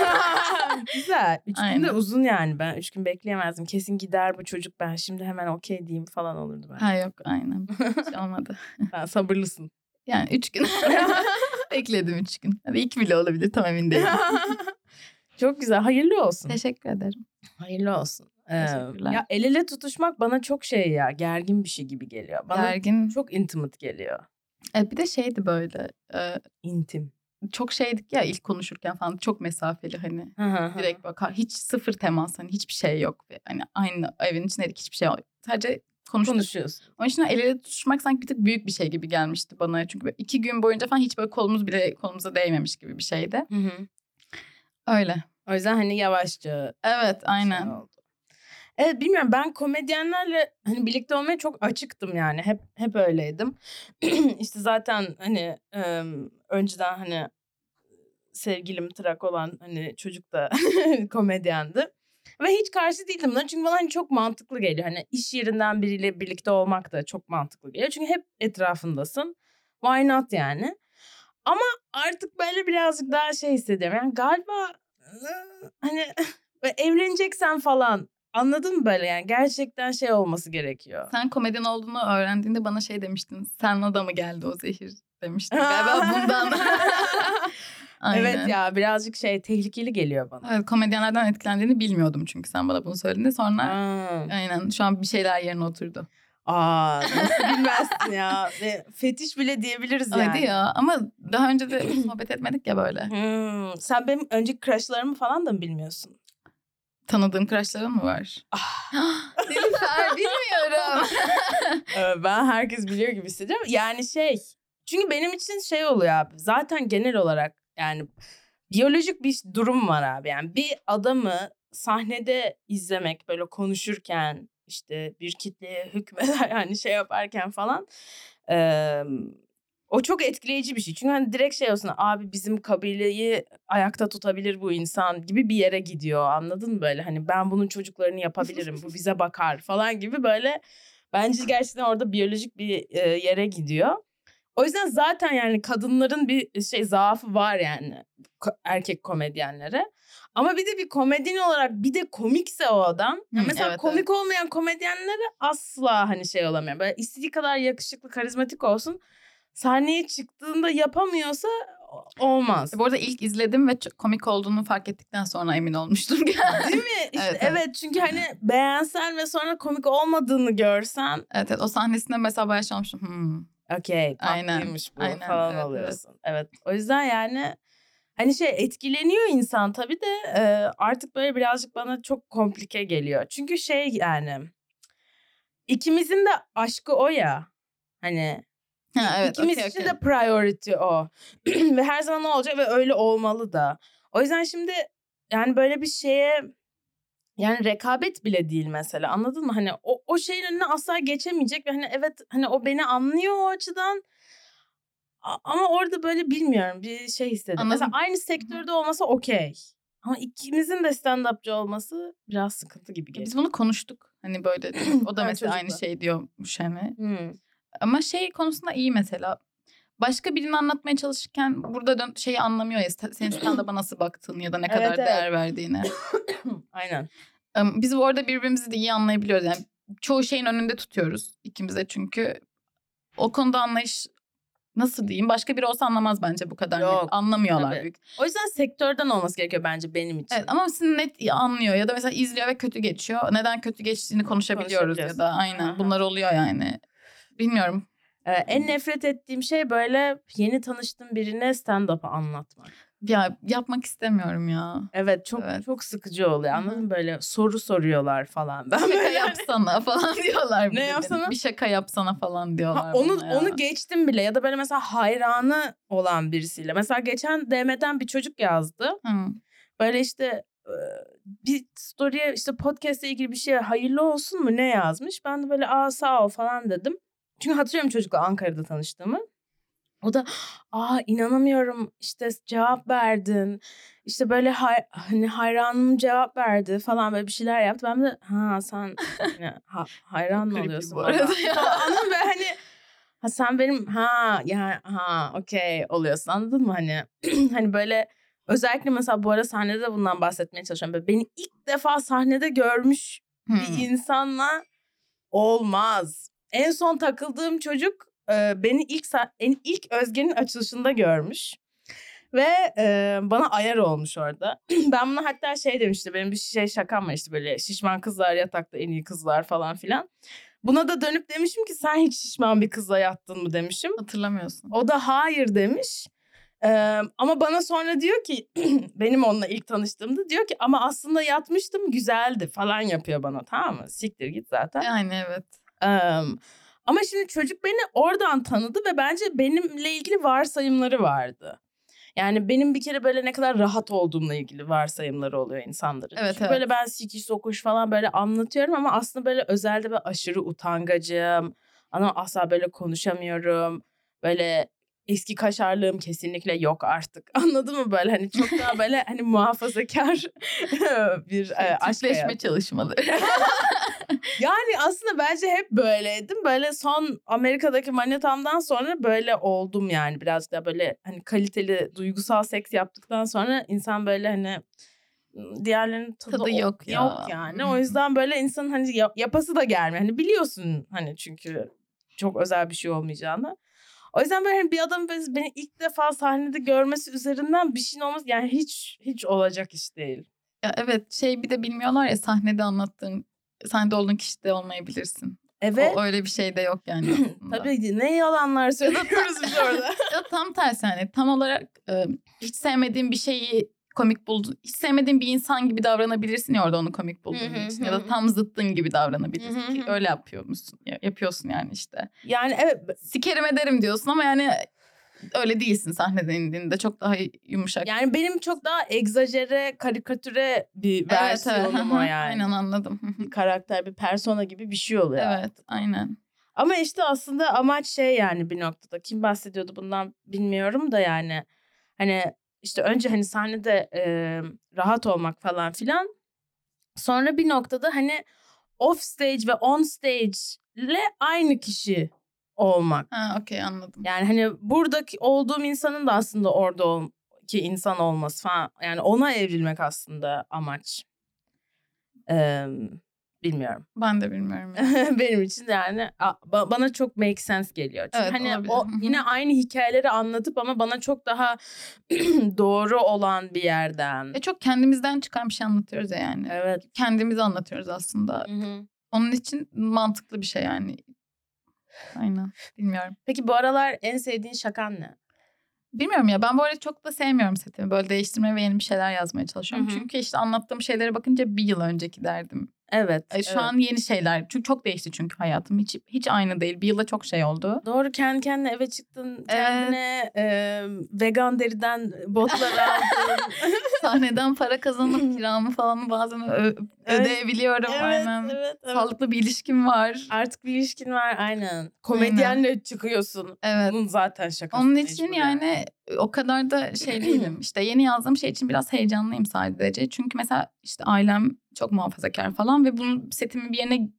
Güzel. 3 gün de uzun yani, ben 3 gün bekleyemezdim. Kesin gider bu çocuk, ben şimdi hemen okey diyeyim falan olurdu ben. Ha yok aynen. Hiç olmadı. Ben sabırlısın. Yani 3 gün. Bekledim 3 gün. Hadi 2 bile olabilir, tam emin değilim. Çok güzel. Hayırlı olsun. Teşekkür ederim. Hayırlı olsun. Teşekkürler. Ya el ele tutuşmak bana çok gergin bir şey gibi geliyor. Bana gergin. Çok intimate geliyor. Bir de böyle. İntim. Çok şeydik ya ilk konuşurken falan, çok mesafeli hani. Direkt bak hiç sıfır temas, hiçbir şey yok. Aynı evin içindeydik, hiçbir şey yok. Sadece konuşuyoruz. Onun için el ele tutuşmak sanki bir tık büyük bir şey gibi gelmişti bana. Çünkü 2 gün boyunca falan hiç böyle kolumuz bile kolumuza değmemiş gibi bir şeydi. Hı-hı. Öyle. O yüzden hani yavaşça. Evet, aynen. Şey oldu. Evet, bilmiyorum, ben komedyenlerle hani birlikte olmaya çok açıktım yani. Hep öyleydim. İşte zaten hani önceden hani sevgilim Trak olan hani çocuk da komedyendi. Ve hiç karşı değildim buna. Çünkü bana hani çok mantıklı geliyor. Hani iş yerinden biriyle birlikte olmak da çok mantıklı geliyor. Çünkü hep etrafındasın. Why not yani? Ama artık böyle birazcık daha şey hissediyorum. Yani galiba hani evleneceksen falan, anladın mı böyle yani? Gerçekten şey olması gerekiyor. Sen komedyen olduğunu öğrendiğinde bana şey demiştin. Senle de mı geldi o zehir demiştin. Galiba bundan. Evet ya, birazcık şey tehlikeli geliyor bana. Evet, komedyenlerden etkilendiğini bilmiyordum çünkü sen bana bunu söyledin. Sonra aynen şu an bir şeyler yerine oturdu. Aa, nasıl bilmezsin ya. Fetiş bile diyebiliriz yani. Hadi ya, ama daha önce de sohbet etmedik ya böyle. Sen benim önceki crushlarımı falan da mı bilmiyorsun? Tanıdığım crushlarım mı var? Nilüfer, bilmiyorum. Ben herkes biliyor gibi hissediyorum. Yani şey, çünkü benim için şey oluyor abi. Zaten genel olarak yani biyolojik bir durum var abi. Yani bir adamı sahnede izlemek, böyle konuşurken, işte bir kitleye hükmeder yani şey yaparken falan, o çok etkileyici bir şey. Çünkü hani direkt şey olsun, abi bizim kabileyi ayakta tutabilir bu insan gibi bir yere gidiyor, anladın mı böyle? Hani ben bunun çocuklarını yapabilirim, bu bize bakar falan gibi böyle. Bence gerçekten orada biyolojik bir yere gidiyor. O yüzden zaten yani kadınların bir şey zaafı var yani erkek komedyenlere. Ama bir de bir komedyen olarak bir de komikse o adam. Yani mesela evet, komik olmayan komedyenlere asla hani şey olamıyor. Böyle istediği kadar yakışıklı, karizmatik olsun, sahneye çıktığında yapamıyorsa olmaz. Bu arada ilk izledim ve komik olduğunu fark ettikten sonra emin olmuştum. Değil mi? İşte evet, çünkü hani beğensen ve sonra komik olmadığını görsen. Evet, o sahnesinde mesela bayağı şey olmuştum. Okey, tatlıymış bu falan, evet, oluyorsun. Evet. O yüzden yani hani şey etkileniyor insan tabii de artık böyle birazcık bana çok komplike geliyor. Çünkü şey yani ikimizin de aşkı o ya. Hani evet, ikimiz için de priority o. Ve her zaman olacak ve öyle olmalı da. O yüzden şimdi yani böyle bir şeye yani rekabet bile değil mesela, anladın mı? Hani o şeyin önüne asla geçemeyecek ve hani evet hani o beni anlıyor o açıdan. Ama orada böyle bilmiyorum bir şey hissedim. Anladım. Mesela aynı sektörde olması okey. Ama ikimizin de stand-upçı olması biraz sıkıntı gibi geliyor. Biz bunu konuştuk. Hani böyle o da mesela aynı şey diyormuş hani. Ama şey konusunda iyi mesela. Başka birini anlatmaya çalışırken burada şeyi anlamıyor ya. Senin stand-up'a nasıl baktığını ya da ne kadar değer verdiğini. Aynen. Biz orada birbirimizi de iyi anlayabiliyoruz. Yani çoğu şeyin önünde tutuyoruz ikimiz de, çünkü o konuda anlayış, nasıl diyeyim, başka biri olsa anlamaz bence bu kadar. Yok, anlamıyorlar. Büyük. O yüzden sektörden olması gerekiyor bence benim için. Evet, ama sizin net anlıyor ya da mesela izliyor ve kötü geçiyor. Neden kötü geçtiğini konuşabiliyoruz ya da aynen. Aha. Bunlar oluyor yani. Bilmiyorum. En nefret ettiğim şey böyle yeni tanıştığım birine stand-up'ı anlatmak. Ya yapmak istemiyorum ya. Evet, çok sıkıcı oluyor. Anladın mı? Böyle soru soruyorlar falan. Ben şaka yani yapsana falan diyorlar. Ne yapsana? Bir şaka yapsana falan diyorlar. Onu geçtim bile. Ya da böyle mesela hayranı olan birisiyle. Mesela geçen DM'den bir çocuk yazdı. Böyle işte bir story'e işte podcast'le ilgili bir şey, hayırlı olsun mu ne yazmış. Ben de böyle sağ ol falan dedim. Çünkü hatırlıyorum çocukla Ankara'da tanıştığımı. O da inanamıyorum işte cevap verdin. İşte böyle hani hayranım cevap verdi falan, böyle bir şeyler yaptı. Ben de sen hayran mı oluyorsun bu arada bana? Ya. Anladın mı? Hani sen benim yani okey oluyorsun, anladın mı hani? Hani böyle özellikle mesela bu ara sahnede bundan bahsetmeye çalışıyorum. Böyle beni ilk defa sahnede görmüş bir insanla olmaz. En son takıldığım çocuk beni ilk Özge'nin açılışında görmüş ve bana ayar olmuş orada. Ben buna hatta şey demiştim, benim bir şey şakam var işte böyle şişman kızlar yatakta en iyi kızlar falan filan. Buna da dönüp demişim ki sen hiç şişman bir kızla yattın mı demişim. Hatırlamıyorsun. O da hayır demiş. Ama bana sonra diyor ki benim onunla ilk tanıştığımda diyor ki ama aslında yatmıştım güzeldi falan yapıyor bana, tamam mı? Siktir git zaten. Yani evet. Ama şimdi çocuk beni oradan tanıdı ve bence benimle ilgili varsayımları vardı. Yani benim bir kere böyle ne kadar rahat olduğumla ilgili varsayımları oluyor insanların. Evet, evet. Böyle ben sikiş sokuş falan böyle anlatıyorum ama aslında böyle özelde ben aşırı utangacım. Ama asla böyle konuşamıyorum. Böyle eski kaşarlığım kesinlikle yok artık. Anladın mı böyle? Hani çok daha böyle hani muhafazakar bir aşk hayatı. Tipleşme çalışmaları. Yani aslında bence hep böyleydim. Böyle son Amerika'daki manitamdan sonra böyle oldum yani. Birazcık daha böyle hani kaliteli duygusal seks yaptıktan sonra insan böyle hani diğerlerinin tadı yok ya. Yok yani. O yüzden böyle insanın hani yapası da gelmiyor. Hani biliyorsun hani çünkü çok özel bir şey olmayacağını. O yüzden böyle bir adam böyle beni ilk defa sahnede görmesi üzerinden bir şeyin olması yani hiç olacak iş değil. Ya evet şey bir de bilmiyorlar ya sahnede olduğun kişi de olmayabilirsin. Evet. O öyle bir şey de yok yani. Tabii ki ne yalanlar söylüyoruz biz orada. Ya tam tersi yani tam olarak hiç sevmediğim bir şeyi komik buldun. Hiç sevmediğin bir insan gibi davranabilirsin ya orada onu komik bulduğun için. Ya da tam zıttın gibi davranabilirsin ki öyle yapıyormuşsun. Yapıyorsun yani işte. Yani evet. Sikerim ederim diyorsun ama yani öyle değilsin sahneden indiğinde. Çok daha yumuşak. Yani benim çok daha egzajere, karikatüre bir versiyonum o yani. Aynen anladım. Bir karakter, bir persona gibi bir şey oluyor. Evet aynen. Ama işte aslında amaç şey yani bir noktada. Kim bahsediyordu bundan bilmiyorum da yani. Hani İşte önce hani sahnede rahat olmak falan filan. Sonra bir noktada hani off stage ve on stage ile aynı kişi olmak. Ha okey anladım. Yani hani buradaki olduğum insanın da aslında oradaki insan olması falan. Yani ona evrilmek aslında amaç. Bilmiyorum. Ben de bilmiyorum. Yani. Benim için yani bana çok make sense geliyor. Çünkü evet, hani o yine aynı hikayeleri anlatıp ama bana çok daha doğru olan bir yerden. Çok kendimizden çıkan bir şey anlatıyoruz ya yani. Evet. Kendimizi anlatıyoruz aslında. Hı-hı. Onun için mantıklı bir şey yani. Aynen. Bilmiyorum. Peki bu aralar en sevdiğin şakan ne? Bilmiyorum ya ben bu arada çok da sevmiyorum setimi. Böyle değiştirmeye ve yeni bir şeyler yazmaya çalışıyorum. Hı-hı. Çünkü işte anlattığım şeylere bakınca bir yıl önceki derdim. Evet. Şu an yeni şeyler. Çünkü çok değişti çünkü hayatım. Hiç aynı değil. Bir yılda çok şey oldu. Doğru. Kendi kendine eve çıktın. Kendine vegan deriden botlar aldın. Sahneden para kazanıp kiramı falan bazen ödeyebiliyorum. Evet, aynen. Evet. Sağlıklı bir ilişkim var. Artık bir ilişkin var. Aynen. Komedyenle aynen. Çıkıyorsun. Evet. Bunun zaten şakası. Onun için yani o kadar da şey değilim. İşte yeni yazdığım şey için biraz heyecanlıyım sadece. Çünkü mesela işte ailem çok muhafazakar falan ve bunu setimin bir yerine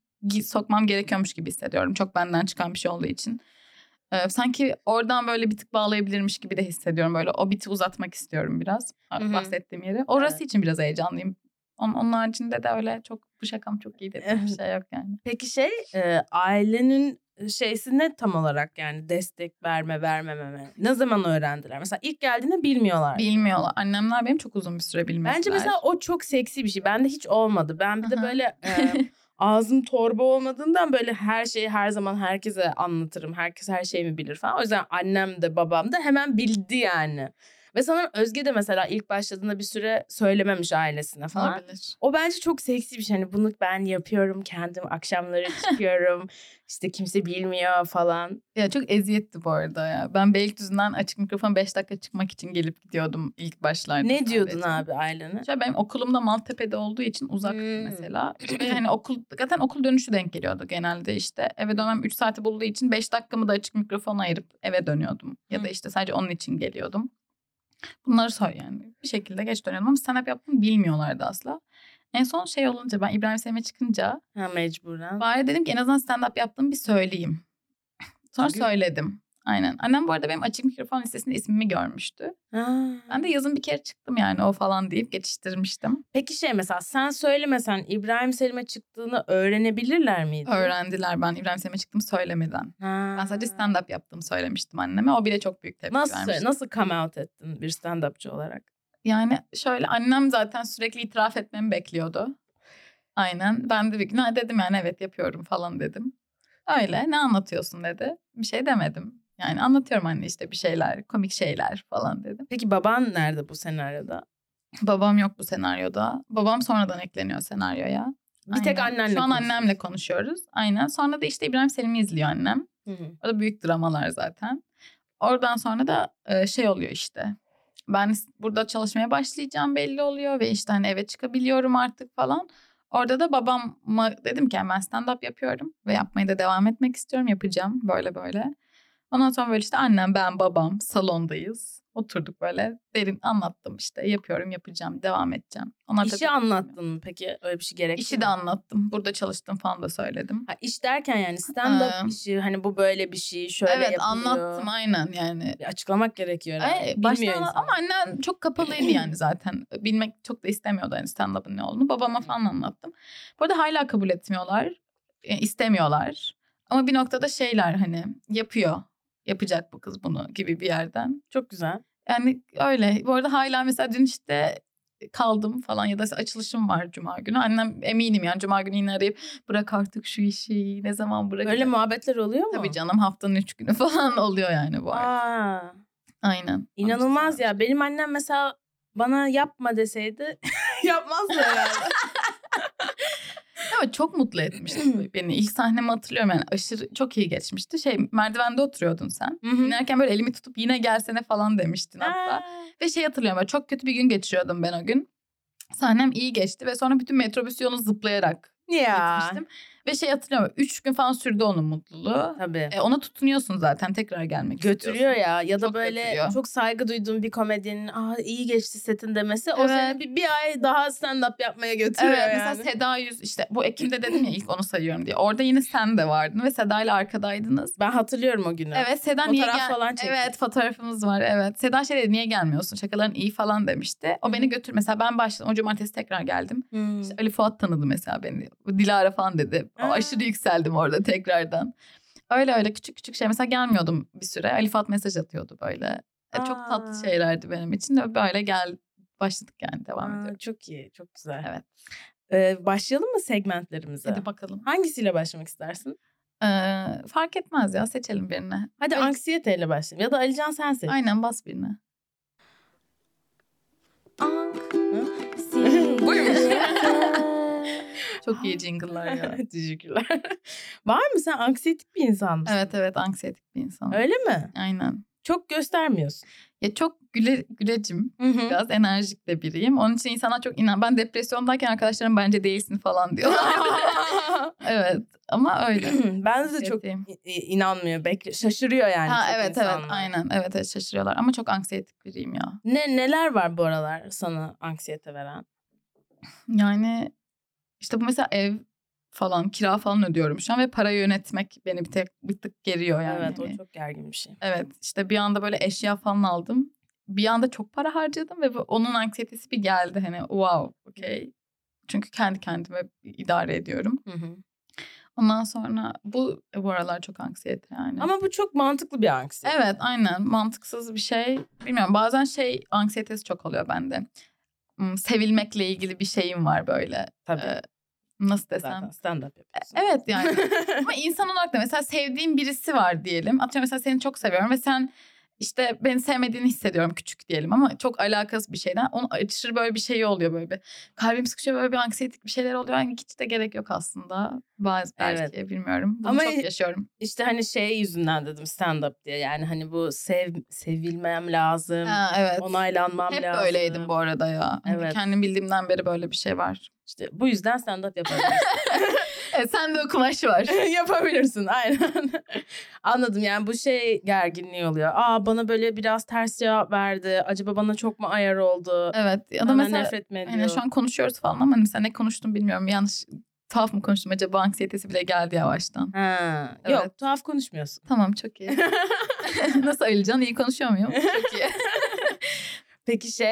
sokmam gerekiyormuş gibi hissediyorum. Çok benden çıkan bir şey olduğu için. Sanki oradan böyle bir tık bağlayabilirmiş gibi de hissediyorum. Böyle o biti uzatmak istiyorum biraz. Hı-hı. Bahsettiğim yeri. Orası evet. için biraz heyecanlıyım. Onun haricinde de öyle çok bu şakam çok iyi dediğim bir şey yok yani. Peki ailenin şeysi ne tam olarak yani destek vermememe? Ne zaman öğrendiler? Mesela ilk geldiğinde bilmiyorlar. Bilmiyorlar. Annemler benim çok uzun bir süre bilmediler. Bence mesela o çok seksi bir şey. Bende hiç olmadı. Ben bir de böyle ağzım torba olmadığından böyle her şeyi her zaman herkese anlatırım. Herkes her şeyimi bilir falan. O yüzden annem de babam da hemen bildi yani. Ve sanırım Özge de mesela ilk başladığında bir süre söylememiş ailesine falan. Olabilir. O bence çok seksi bir şey. Hani bunu ben yapıyorum kendim. Akşamları çıkıyorum. İşte kimse bilmiyor falan. Ya çok eziyetti bu arada ya. Ben Beylikdüzü'nden açık mikrofon 5 dakika çıkmak için gelip gidiyordum ilk başlarda. Ne diyordun abi ailene? Şöyle benim okulum da Maltepe'de olduğu için uzaktı mesela. İşte hani okul dönüşü denk geliyordu genelde işte. Eve dönmem 3 saati bulduğu için 5 dakikamı da açık mikrofona ayırıp eve dönüyordum. Ya da işte sadece onun için geliyordum. Bunları sor yani. Bir şekilde geç dönüyordum ama stand-up yaptığımı bilmiyorlardı asla. En son şey olunca ben İbrahim Selim'e çıkınca. Mecburen. Bari dedim ki en azından stand-up yaptığımı bir söyleyeyim. Sonra söyledim. Aynen. Annem bu arada benim açık mikrofon listesinde ismimi görmüştü. Ha. Ben de yazın bir kere çıktım yani o falan deyip geçiştirmiştim. Peki mesela sen söylemesen İbrahim Selim'e çıktığını öğrenebilirler miydi? Öğrendiler ben İbrahim Selim'e çıktığımı söylemeden. Ha. Ben sadece stand-up yaptığımı söylemiştim anneme. O bile çok büyük tepki vermişti. Nasıl come out ettin bir stand-upçı olarak? Yani şöyle annem zaten sürekli itiraf etmemi bekliyordu. Aynen. Ben de bir gün dedim yani evet yapıyorum falan dedim. Öyle ne anlatıyorsun dedi. Bir şey demedim. Yani anlatıyorum anne işte bir şeyler, komik şeyler falan dedim. Peki baban nerede bu senaryoda? Babam yok bu senaryoda. Babam sonradan ekleniyor senaryoya. Bir tek annenle. Şu an annemle konuşuyoruz. Aynen. Sonra da işte İbrahim Selim'i izliyor annem. Hı-hı. O da büyük dramalar zaten. Oradan sonra da şey oluyor işte. Ben burada çalışmaya başlayacağım belli oluyor ve işte hani eve çıkabiliyorum artık falan. Orada da babama dedim ki yani ben stand-up yapıyorum ve yapmaya da devam etmek istiyorum, yapacağım böyle böyle. Ondan sonra böyle işte annem, ben, babam salondayız. Oturduk böyle derin anlattım işte yapıyorum, yapacağım, devam edeceğim. Ona İşi anlattın mı peki, öyle bir şey gerekti İşi mi? De anlattım, burada çalıştım falan da söyledim. Ha, iş derken yani stand-up işi, hani bu böyle bir şey şöyle evet, yapıyor. Evet anlattım aynen yani. Bir açıklamak gerekiyor. Yani. Baştan ama annem çok kapalıydı yani zaten. Bilmek çok da istemiyordu yani stand-up'ın ne olduğunu. Babama falan anlattım. Bu arada hala kabul etmiyorlar, istemiyorlar. Ama bir noktada şeyler hani yapıyor. Yapacak bu kız bunu gibi bir yerden. Çok güzel. Yani öyle. Bu arada hala mesela dün işte kaldım falan ya da açılışım var cuma günü. Annem eminim yani cuma günü yine arayıp bırak artık şu işi, ne zaman bırak. Böyle muhabbetler oluyor mu? Tabii canım, haftanın 3 günü falan oluyor yani bu artık. Aynen. İnanılmaz işte. Ya benim annem mesela bana yapma deseydi yapmazdı herhalde. Evet, çok mutlu etmişti beni. İlk sahnemi hatırlıyorum yani, aşırı çok iyi geçmişti. Şey, merdivende oturuyordun sen. Hı-hı. İnerken böyle elimi tutup yine gelsene falan demiştin hatta. Ve şey hatırlıyorum, böyle çok kötü bir gün geçiriyordum ben o gün. Sahnem iyi geçti ve sonra bütün metrobüs yolunu zıplayarak gitmiştim. Ve şey hatırlıyorum, 3 gün falan sürdü onun mutluluğu. Tabii. Ona tutunuyorsun zaten, tekrar gelmek götürüyor ya. Ya da çok böyle götürüyor. Çok saygı duyduğum bir komedyenin iyi geçti setin demesi. Evet. O seni bir ay daha stand-up yapmaya götürüyor evet, yani. Mesela Seda Yüz işte bu Ekim'de dedim ya ilk onu sayıyorum diye. Orada yine sen de vardın ve Seda ile arkadaydınız. Ben hatırlıyorum o günü. Evet Seda fotoğraf niye falan çekti. Evet fotoğrafımız var evet. Seda şey dedi niye gelmiyorsun, şakaların iyi falan demişti. O beni götür mesela ben başladım o cumartesi tekrar geldim. İşte Ali Fuat tanıdı mesela beni. Dilara falan dedi. O aşırı yükseldim orada tekrardan. Öyle öyle küçük küçük şey. Mesela gelmiyordum bir süre. Ali Fat mesaj atıyordu böyle. Çok tatlı şeylerdi benim için de böyle başladık yani devam ediyoruz. Çok iyi, çok güzel. Evet. Başlayalım mı segmentlerimize? Hadi bakalım. Hangisiyle başlamak istersin? Fark etmez ya, seçelim birini. Hadi anksiyeteyle başlayalım ya da Alican sen seç. Aynen bas birini. Buymuş. Çok iyi jingle'lar ya. Teşekkürler. Var mı, sen anksiyetik bir insan mısın? Evet anksiyetik bir insan. Öyle mi? Aynen. Çok göstermiyorsun. Ya çok gülecim. Hı-hı. Biraz enerjik de biriyim. Onun için insanlar çok inan. Ben depresyondayken arkadaşlarım bence değilsin falan diyorlar. Evet ama öyle. Ben de çok inanmıyor. Şaşırıyor yani. Ha, evet insanlar. Evet aynen. Evet şaşırıyorlar ama çok anksiyetik biriyim ya. Neler var bu aralar sana anksiyete veren? Yani... İşte bu mesela ev falan, kira falan ödüyorum şu an ve parayı yönetmek beni bir tık geriyor yani. Evet o çok gergin bir şey. Evet işte bir anda böyle eşya falan aldım. Bir anda çok para harcadım ve onun anksiyetesi bir geldi hani wow okay. Çünkü kendi kendime idare ediyorum. Hı. Ondan sonra bu aralar çok anksiyete yani. Ama bu çok mantıklı bir anksiyete. Evet aynen mantıksız bir şey. Bilmiyorum bazen şey anksiyetesi çok oluyor bende. Sevilmekle ilgili bir şeyim var böyle. Tabii. Nasıl desem? Zaten stand-up yapıyorsun. Evet yani. Ama insan olarak da mesela sevdiğim birisi var diyelim. Atıyorum mesela seni çok seviyorum ve sen işte beni sevmediğini hissediyorum küçük diyelim ama çok alakasız bir şeyden. Onu açışır böyle bir şey oluyor böyle bir. Kalbim sıkışıyor böyle bir anksiyetik bir şeyler oluyor. Yani hiç de gerek yok aslında. Belki evet. Bilmiyorum. Bunu ama çok yaşıyorum. İşte hani şey yüzünden dedim stand-up diye. Yani hani bu sevilmem lazım. Ha, evet. Onaylanmam hep lazım. Hep böyleydim bu arada ya. Evet. Hani kendim bildiğimden beri böyle bir şey var. İşte bu yüzden stand-up yapabilirsin. Evet, sen de okumaş var. Yapabilirsin aynen. Anladım yani bu şey gerginliği oluyor. Bana böyle biraz ters cevap verdi. Acaba bana çok mu ayar oldu? Evet. Ya da mesela nefret mi ediyor? Yani şu an konuşuyoruz falan ama mesela ne konuştum bilmiyorum. Yanlış tuhaf mı konuştum acaba, anksiyetesi bile geldi yavaştan. Ha, evet. Yok tuhaf konuşmuyorsun. Tamam çok iyi. Nasıl Alican, iyi konuşuyor muyum? Çok iyi. Peki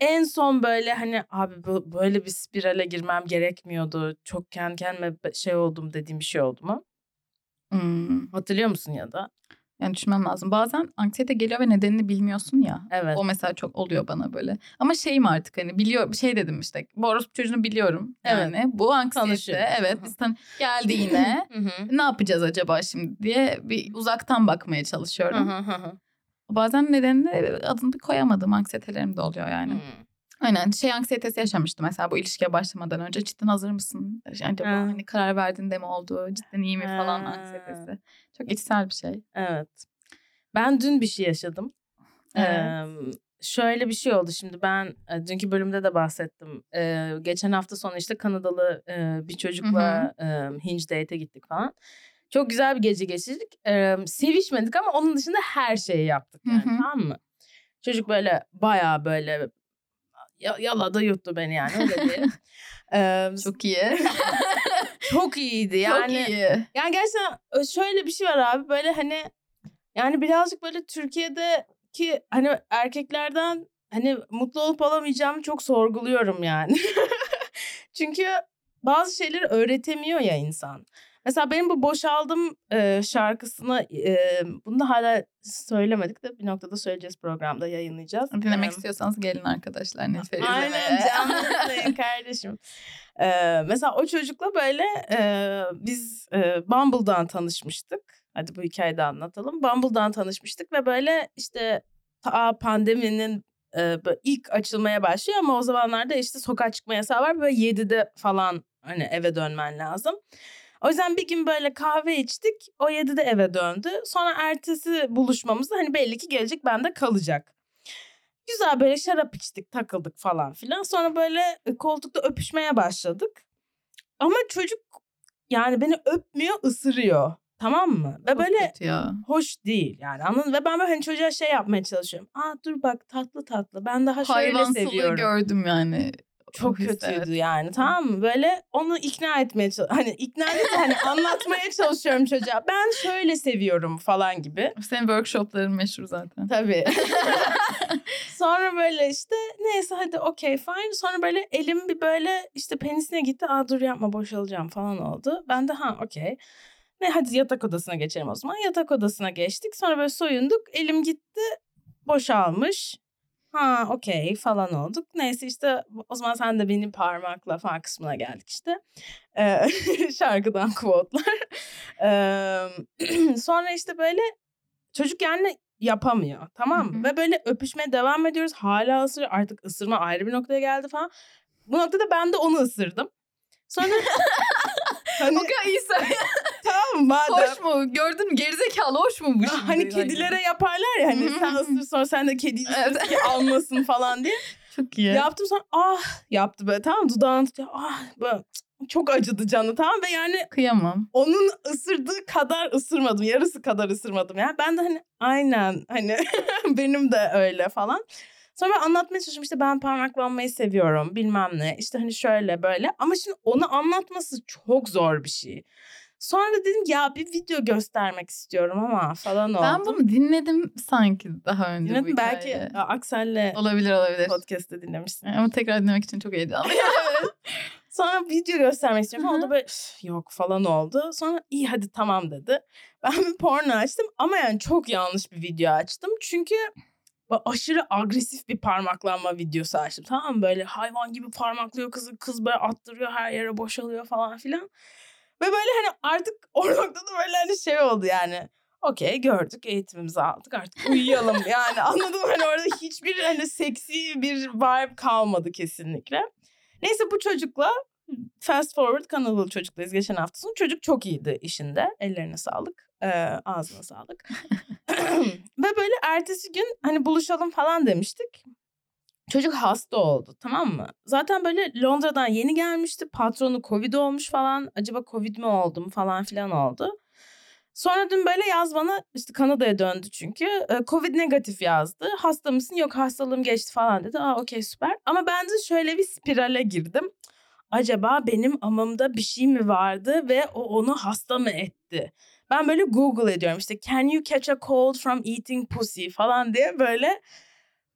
en son böyle hani abi böyle bir spirale girmem gerekmiyordu. Çok kendi kendime şey oldum dediğim bir şey oldu mu? Hatırlıyor musun ya da? Yani düşünmem lazım. Bazen anksiyete geliyor ve nedenini bilmiyorsun ya. Evet. O mesela çok oluyor bana böyle. Ama şeyim artık hani şey dedim işte. Bu orospu çocuğunu biliyorum. Yani evet. Bu anksiyete. Evet. Biz geldi yine. Ne yapacağız acaba şimdi diye bir uzaktan bakmaya çalışıyorum. Bazen nedenini adını koyamadım. Anksiyetelerim de oluyor yani. Aynen anksiyetesi yaşamıştım mesela bu ilişkiye başlamadan önce. Cidden hazır mısın? Acaba hani karar verdin de mi oldu? Cidden iyi mi falan anksiyetesi. Çok içsel bir şey. Evet. Ben dün bir şey yaşadım. Evet. Şöyle bir şey oldu şimdi ben dünkü bölümde de bahsettim. Geçen hafta sonu işte Kanadalı bir çocukla Hinge date'e gittik falan. Çok güzel bir gece geçirdik. Sevişmedik ama onun dışında her şeyi yaptık yani, tamam mı? Çocuk böyle bayağı böyle yaladı yuttu beni yani öyle diyelim. Çok iyi. Çok iyiydi yani. Çok iyi. Yani gerçekten şöyle bir şey var abi böyle hani yani birazcık böyle Türkiye'de ki hani erkeklerden hani mutlu olup alamayacağımı çok sorguluyorum yani. Çünkü bazı şeyleri öğretemiyor ya insan. Mesela benim bu Boşaldım şarkısını bunu da hala söylemedik de bir noktada söyleyeceğiz programda yayınlayacağız. Dinlemek istiyorsanız gelin arkadaşlar Nilüfer izlemeye. Aynen canlısın kardeşim. Mesela o çocukla böyle biz Bumble'dan tanışmıştık. Hadi bu hikayeyi de anlatalım. Bumble'dan tanışmıştık ve böyle işte pandeminin ilk açılmaya başlıyor ama o zamanlarda işte sokağa çıkma yasağı var. Böyle 7'de falan hani eve dönmen lazım. O yüzden bir gün böyle kahve içtik. O 7'de eve döndü. Sonra ertesi buluşmamızda hani belli ki gelecek bende kalacak. Güzel böyle şarap içtik, takıldık falan filan. Sonra böyle koltukta öpüşmeye başladık. Ama çocuk yani beni öpmüyor, ısırıyor. Tamam mı? Ve çok böyle hoş değil yani anladın mı? Ve ben böyle hani çocuğa şey yapmaya çalışıyorum. Aa dur bak tatlı tatlı ben daha şöyle hayvansılığı seviyorum. Hayvansılığı gördüm yani. Çok kötüydü yani tamam mı? Böyle onu ikna etmeye çalışıyorum. Hani ikna değil de hani anlatmaya çalışıyorum çocuğa. Ben şöyle seviyorum falan gibi. Senin workshopların meşhur zaten. Tabii. Sonra böyle işte neyse hadi okey fine. Sonra böyle elim bir böyle işte penisine gitti. Aa dur yapma boşalacağım falan oldu. Ben de ha okey. Ne hadi yatak odasına geçelim o zaman. Yatak odasına geçtik. Sonra böyle soyunduk. Elim gitti. Boşalmış. Ha okey falan olduk. Neyse işte o zaman sen de benim parmakla falan kısmına geldik işte. Şarkıdan quote'lar. Sonra işte böyle çocuk yani yapamıyor. Tamam mı? Ve böyle öpüşmeye devam ediyoruz. Hala ısırıyor. Artık ısırma ayrı bir noktaya geldi falan. Bu noktada ben de onu ısırdım. Sonra... Hani... O kadar iyi söylüyor. Tamam madem. Hoş mu? Gördün mü? Gerizekalı hoş mu bu şimdi? Hani kedilere yaparlar ya hani sen ısır sonra sen de kediyi ısır ki almasın falan diye. Çok iyi. Yaptım sonra ah yaptı böyle tamam dudağını tutuyor. Ah böyle çok acıdı canı tamam ve yani. Kıyamam. Onun ısırdığı kadar ısırmadım. Yarısı kadar ısırmadım yani. Ben de hani aynen hani benim de öyle falan. Sonra ben anlatmaya çalıştım işte ben parmaklanmayı seviyorum bilmem ne işte hani şöyle böyle ama şimdi onu anlatması çok zor bir şey. Sonra dedim ya bir video göstermek istiyorum ama falan oldu. Ben bunu dinledim sanki daha önce. Dinledim belki Aksel'le olabilir. Podcast'te dinlemişsin. Ama tekrar dinlemek için çok heyecanlıyım. Sonra video göstermek istiyorum. O da böyle yok falan oldu. Sonra iyi hadi tamam dedi. Ben bir porno açtım ama yani çok yanlış bir video açtım çünkü... aşırı agresif bir parmaklanma videosu açtım. Tamam mı? Böyle hayvan gibi parmaklıyor kızı. Kız böyle attırıyor her yere boşalıyor falan filan. Ve böyle hani artık o noktada böyle hani şey oldu yani. Okey gördük eğitimimizi aldık artık uyuyalım. Yani anladım hani orada hiçbir hani seksi bir vibe kalmadı kesinlikle. Neyse bu çocukla fast forward Kanadalı çocuklayız geçen hafta sonu. Çocuk çok iyiydi işinde. Ellerine sağlık. Ağzına sağlık. Ve böyle ertesi gün hani buluşalım falan demiştik. Çocuk hasta oldu tamam mı? Zaten böyle Londra'dan yeni gelmişti. Patronu Covid olmuş falan. Acaba Covid mi oldum falan filan oldu. Sonra dün böyle yaz bana işte Kanada'ya döndü çünkü. Covid negatif yazdı. Hasta mısın? Yok hastalığım geçti falan dedi. Aa okey süper. Ama ben de şöyle bir spirale girdim. Acaba benim amamda bir şey mi vardı ve o onu hasta mı etti? Ben böyle Google ediyorum işte can you catch a cold from eating pussy falan diye böyle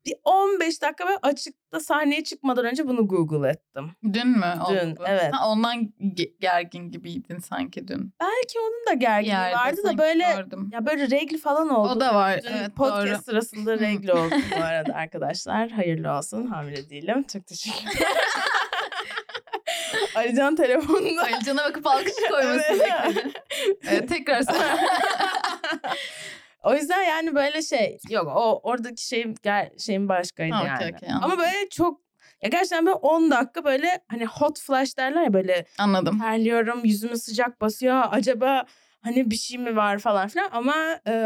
bir 15 dakika böyle açıkta sahneye çıkmadan önce bunu Google ettim. Dün mü? Dün evet. Ha, ondan gergin gibiydin sanki dün. Belki onun da gerginliği vardı da böyle gördüm. Ya böyle regl falan oldu. O da var. Dün evet, podcast doğru. Sırasında regl oldu bu arada arkadaşlar. Hayırlı olsun hamile değilim. Çok teşekkür ederim. Alican telefonunda. Alican'a bakıp alkış koymasını bekledim. Evet, tekrar sonra. O yüzden yani böyle şey yok oradaki şeyim başkaydı ha, okay, yani. Okay, ama böyle çok Ya gerçekten böyle 10 dakika böyle hani hot flash derler ya böyle. Anladım. Terliyorum, yüzüme sıcak basıyor. Acaba hani bir şey mi var falan filan. Ama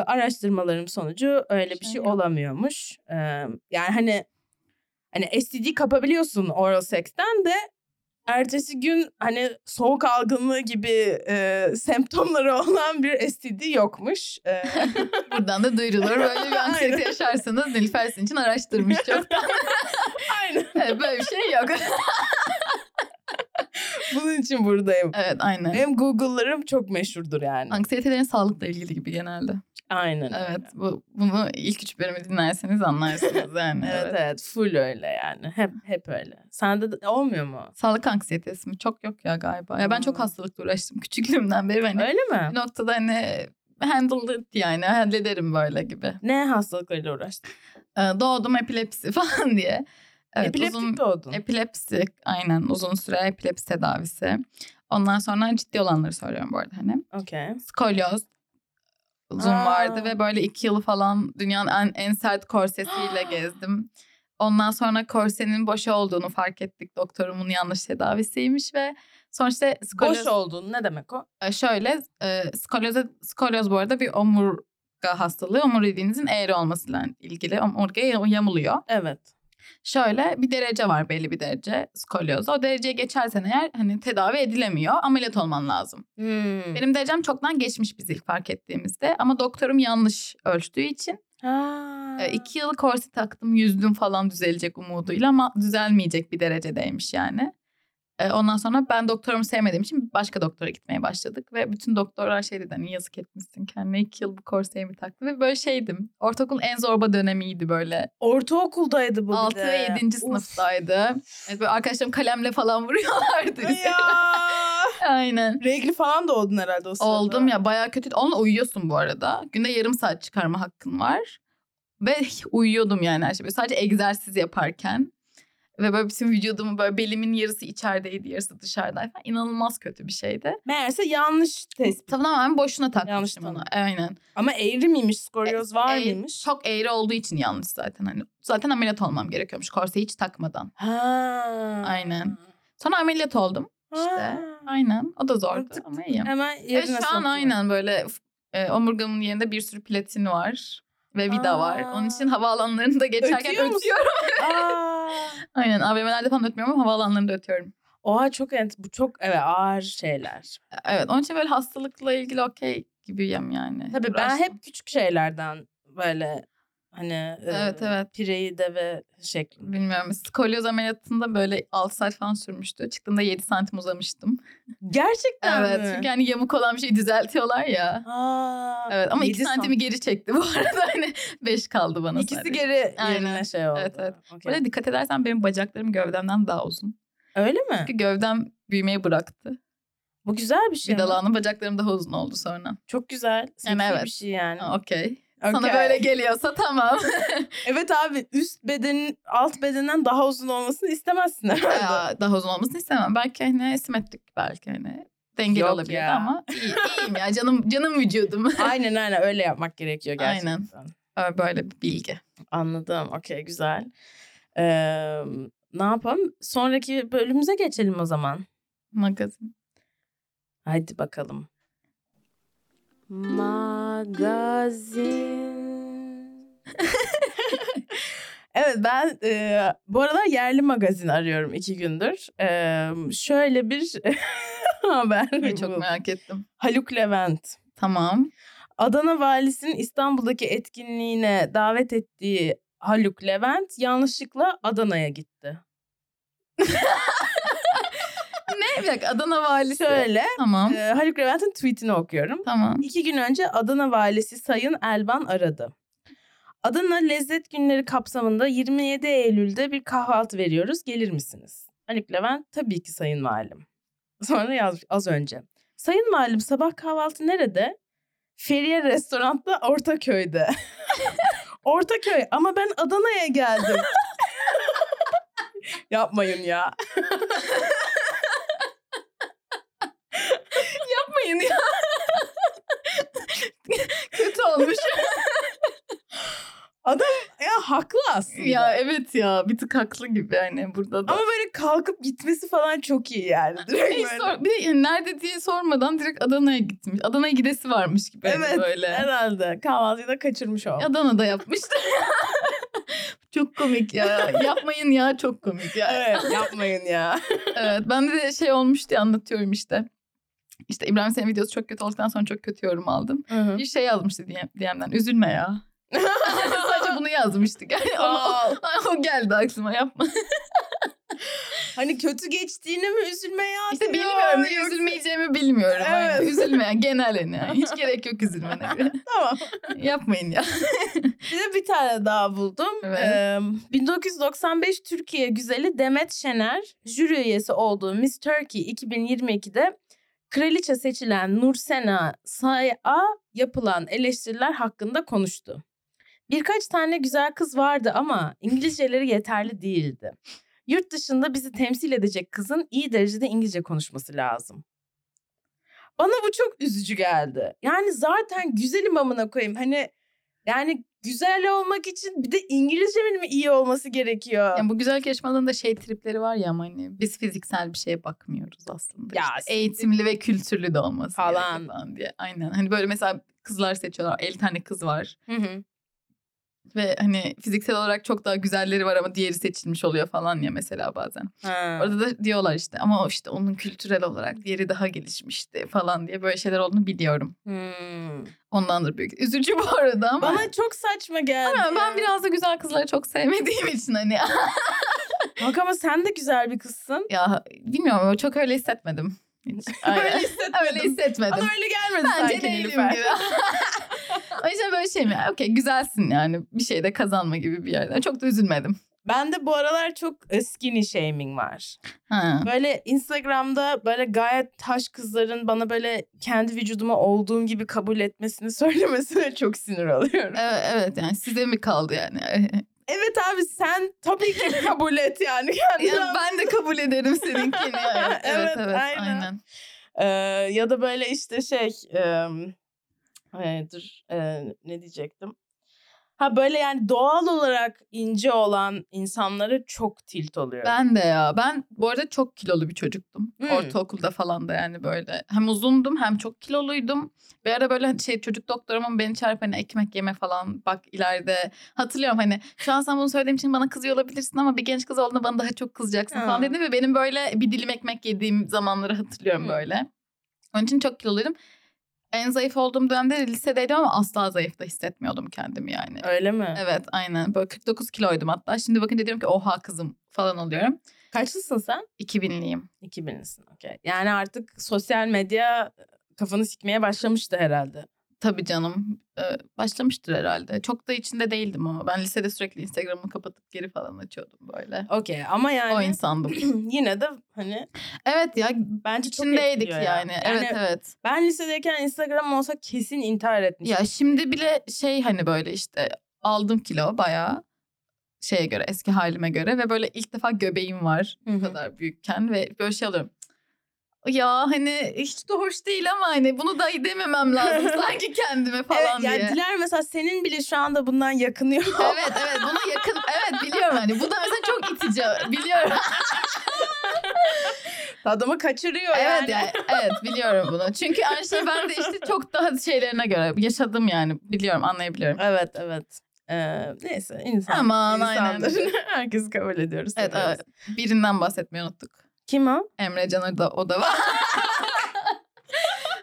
araştırmalarım sonucu öyle bir şey olamıyormuş. Yani hani STD kapabiliyorsun oral seksten de ertesi gün hani soğuk algınlığı gibi semptomları olan bir STD yokmuş. Buradan da duyurulur. Böyle bir anksiyete yaşarsanız Nilüfer sizin için araştırmış çoktan. Aynen. Evet, böyle bir şey yok. Bunun için buradayım. Evet, aynen. Benim Google'larım çok meşhurdur yani. Anksiyetelerin sağlıkla ilgili gibi genelde. Aynen. Evet, bunu ilk 3 bölümü dinlerseniz anlarsınız yani. evet, full öyle yani. Hep öyle. Sende de olmuyor mu? Sağlık anksiyetesi mi? Çok yok ya galiba. Ya ben çok hastalıkla uğraştım küçüklüğümden beri. Hani öyle mi? Bir noktada hani handle it yani. Hallederim böyle gibi. Ne hastalıklarıyla uğraştın? Doğdum epilepsi falan diye. Evet, epileptik doğdun. Epilepsi, aynen, uzun süre epilepsi tedavisi. Ondan sonra ciddi olanları söylüyorum bu arada hani. Okay. Skolyoz uzun vardı ve böyle 2 yıl falan dünyanın en sert korsesiyle gezdim. Ondan sonra korsenin boş olduğunu fark ettik. Doktorumun yanlış tedavisiymiş ve sonuçta skolyoz... Boş olduğunu ne demek o? Şöyle, skolyoz bu arada bir omurga hastalığı. Omuriliğinizin eğri olmasıyla ilgili. Omurga yamuluyor. Evet. Şöyle bir derece var, belli bir derece skolyoz. O dereceye geçersen eğer hani tedavi edilemiyor, ameliyat olman lazım. Benim derecem çoktan geçmiş biz ilk fark ettiğimizde ama doktorum yanlış ölçtüğü için 2 yıl korse taktım, yüzdüm falan düzelecek umuduyla ama düzelmeyecek bir derecedeymiş yani. Ondan sonra ben doktorumu sevmediğim için başka doktora gitmeye başladık. Ve bütün doktorlar şey dedi, hani yazık etmişsin kendine, 2 yıl bu korseyi mi taktı? Ve böyle şeydim. Ortaokul en zorba dönemiydi böyle. Ortaokuldaydı bu 6 ve 7. sınıftaydı. Evet, böyle arkadaşlarım kalemle falan vuruyorlardı. Ya. Aynen. Regli falan da oldun herhalde o sırada. Oldum ya, bayağı kötü. Onunla uyuyorsun bu arada. Günde yarım saat çıkarma hakkın var. Ve uyuyordum yani her şey. Böyle sadece egzersiz yaparken. Ve böyle bütün vücudumu böyle belimin yarısı içerideydi, yarısı dışarıdaydı. İnanılmaz kötü bir şeydi. Meğerse yanlış tespit. Tamamen boşuna takmıştım onu. Aynen. Ama eğri miymiş, skolyoz var mıymış? Çok eğri olduğu için yanlış zaten. Hani zaten ameliyat olmam gerekiyormuş korseyi hiç takmadan. Aynen. Sonra ameliyat oldum. İşte aynen. O da zordu ama iyi. Hemen yerine sokuyor. Şu an aynen böyle omurgamın yerinde bir sürü platin var. Ve vida var. Onun için havaalanlarında geçerken ötüyorum. Aynen, AVM'lerde falan ötmüyorum ama havaalanlarında ötüyorum. Oha, çok bu çok ağır şeyler. Evet, onun için böyle hastalıkla ilgili okey gibiyim yani. Tabii uğraştım. Ben hep küçük şeylerden böyle hani evet. Pireyi de ve şeklinde. Bilmiyorum, skolyoz ameliyatında böyle 6 saat falan sürmüştü. Çıktığımda 7 santim uzamıştım. Gerçekten evet, mi? Evet, çünkü hani yamuk olan bir şeyi düzeltiyorlar ya. Evet ama 2 santimi geri çekti bu arada. Hani 5 kaldı bana. İkisi sadece. Geri yerine şey oldu. Evet. Okay. Böyle dikkat edersen benim bacaklarım gövdemden daha uzun. Öyle mi? Çünkü gövdem büyümeyi bıraktı. Bu güzel bir şey. Vidalanın bacaklarım daha uzun oldu sonra. Çok güzel. Yani evet. Bir şey yani. Okey. Okay. Sana böyle geliyorsa tamam. Evet abi, üst bedenin alt bedenden daha uzun olmasını istemezsin herhalde. Daha uzun olmasını istemem. Belki hani simetrik, belki hani dengeli olabilir ama iyiyim ya, canım vücudum. Aynen öyle yapmak gerekiyor gerçekten. Aynen. Böyle bir bilgi. Anladım. Okey, güzel. Ne yapalım? Sonraki bölümümüze geçelim o zaman. Magazin. Hadi bakalım. Magazin. Evet, ben bu aralar yerli magazin arıyorum 2 gündür. Şöyle bir haber. Çok merak ettim. Haluk Levent. Tamam. Adana valisinin İstanbul'daki etkinliğine davet ettiği Haluk Levent yanlışlıkla Adana'ya gitti. Ne? Bir dakika, Adana valisi. Şöyle. Tamam. Haluk Levent'in tweetini okuyorum. Tamam. 2 gün önce Adana valisi Sayın Elvan aradı. Adana Lezzet Günleri kapsamında 27 Eylül'de bir kahvaltı veriyoruz. Gelir misiniz? Haluk Levent, tabii ki Sayın Valim. Sonra yazmış az önce. Sayın Valim, sabah kahvaltı nerede? Feriye Restorant'ta Ortaköy'de. Ortaköy ama ben Adana'ya geldim. Yapmayın ya. Yapmayın ya. Kötü olmuş. Adam ya haklı aslında. Ya evet ya, bir tık haklı gibi yani burada da. Ama böyle kalkıp gitmesi falan çok iyi yani. Bir de yani nerede diye sormadan direkt Adana'ya gitmiş. Adana'ya gidesi varmış gibi. Evet yani böyle. Herhalde kahvaltıyı da kaçırmış o. Adana'da yapmıştı. Çok komik ya. Yapmayın ya, çok komik ya. Evet, yapmayın ya. Evet, ben de şey olmuştu, anlatıyorum işte. İşte İbrahim Selim videosu çok kötü olduktan sonra çok kötü yorum aldım. Hı-hı. Bir şey yazmıştı DM'den. Üzülme ya. Sadece bunu yazmıştık. Yani o geldi aklıma, yapma. Hani kötü geçtiğine mi üzülme ya? İşte diyor, bilmiyorum. Yoksa... Üzülmeyeceğimi bilmiyorum. Evet. Yani. Üzülme ya. Genelen yani. Hiç gerek yok üzülmene. Tamam. Yapmayın ya. Size bir tane daha buldum. Evet. 1995 Türkiye güzeli Demet Şener jüri üyesi olduğu Miss Turkey 2022'de kraliçe seçilen Nursena Say'a yapılan eleştiriler hakkında konuştu. Birkaç tane güzel kız vardı ama İngilizceleri yeterli değildi. Yurt dışında bizi temsil edecek kızın iyi derecede İngilizce konuşması lazım. Bana bu çok üzücü geldi. Yani zaten güzelim amına koyayım. Hani yani güzel olmak için bir de İngilizcemin mi iyi olması gerekiyor? Yani bu güzel yarışmaların da şey tripleri var ya, ama hani biz fiziksel bir şeye bakmıyoruz aslında. Ya işte eğitimli ve kültürlü de olması falan diye. Aynen. Hani böyle mesela kızlar seçiyorlar. 50 tane kız var. Hı hı. Ve hani fiziksel olarak çok daha güzelleri var ama diğeri seçilmiş oluyor falan ya mesela bazen. Ha. Orada da diyorlar işte ama işte onun kültürel olarak diğeri daha gelişmişti falan diye böyle şeyler olduğunu biliyorum. Hmm. Ondandır büyük. Üzücü bu arada ama. Bana çok saçma geldi. Ama ben biraz da güzel kızları çok sevmediğim için hani. Bak ama sen de güzel bir kızsın. Ya bilmiyorum, çok öyle hissetmedim. Öyle hissetmedim. Ama öyle gelmedi bence sanki Nilüfer. O yüzden böyle şey mi? Okey, güzelsin yani, bir şey de kazanma gibi bir yerden. Çok da üzülmedim. Ben de bu aralar çok skinny shaming var. Ha. Böyle Instagram'da böyle gayet taş kızların bana böyle kendi vücuduma olduğum gibi kabul etmesini söylemesine çok sinir alıyorum. Evet yani size mi kaldı yani? Evet abi, sen tabii ki kabul et yani. Yani ben de kabul ederim seninkini. Yani. Evet aynen. Ya da böyle işte şey... ne diyecektim? Ha böyle yani doğal olarak ince olan insanlara çok tilt oluyor. Ben de ya. Ben bu arada çok kilolu bir çocuktum. Hmm. Ortaokulda falan da yani böyle. Hem uzundum hem çok kiloluydum. Bir ara böyle şey, çocuk doktorumun beni çağırıp hani ekmek yeme falan bak ileride. Hatırlıyorum hani şu an sen bunu söylediğim için bana kızıyor olabilirsin ama bir genç kız olduğunda bana daha çok kızacaksın falan dedi. Ve benim böyle bir dilim ekmek yediğim zamanları hatırlıyorum böyle. Onun için çok kiloluydum. En zayıf olduğum dönemde lisedeydim ama asla zayıf da hissetmiyordum kendimi yani. Öyle mi? Evet aynen. Böyle 49 kiloydum hatta. Şimdi bakınca diyorum ki oha kızım falan oluyorum. Kaçlısın sen? 2000'liyim. 2000'lisin okey. Yani artık sosyal medya kafanı sikmeye başlamıştı herhalde. Tabii canım. Başlamıştır herhalde. Çok da içinde değildim ama. Ben lisede sürekli Instagram'ı kapatıp geri falan açıyordum böyle. Okey ama yani. O insandım. Yine de hani. Evet ya. Bence içindeydik yani. Evet. Ben lisedeyken Instagram olsa kesin intihar etmiştim. Ya şimdi bile şey hani böyle işte aldım kilo bayağı. Şeye göre, eski halime göre. Ve böyle ilk defa göbeğim var. Bu kadar büyükken. Ve böyle şey alıyorum. Ya hani hiç de hoş değil ama hani bunu da dememem lazım sanki kendime falan evet, diye. Evet yani Dilara mesela senin bile şu anda bundan yakınıyor. Evet buna yakın. Evet biliyorum hani bu da mesela çok itici biliyorum. Adamı kaçırıyor evet, yani. Evet biliyorum bunu. Çünkü aynı şey ben de işte çok daha şeylerine göre yaşadım yani biliyorum, anlayabiliyorum. Evet. Neyse insan. Aman insandır. Aynen. Herkesi kabul ediyoruz. Evet. Birinden bahsetmeyi unuttuk. Kim o? Emrecan Odabaş.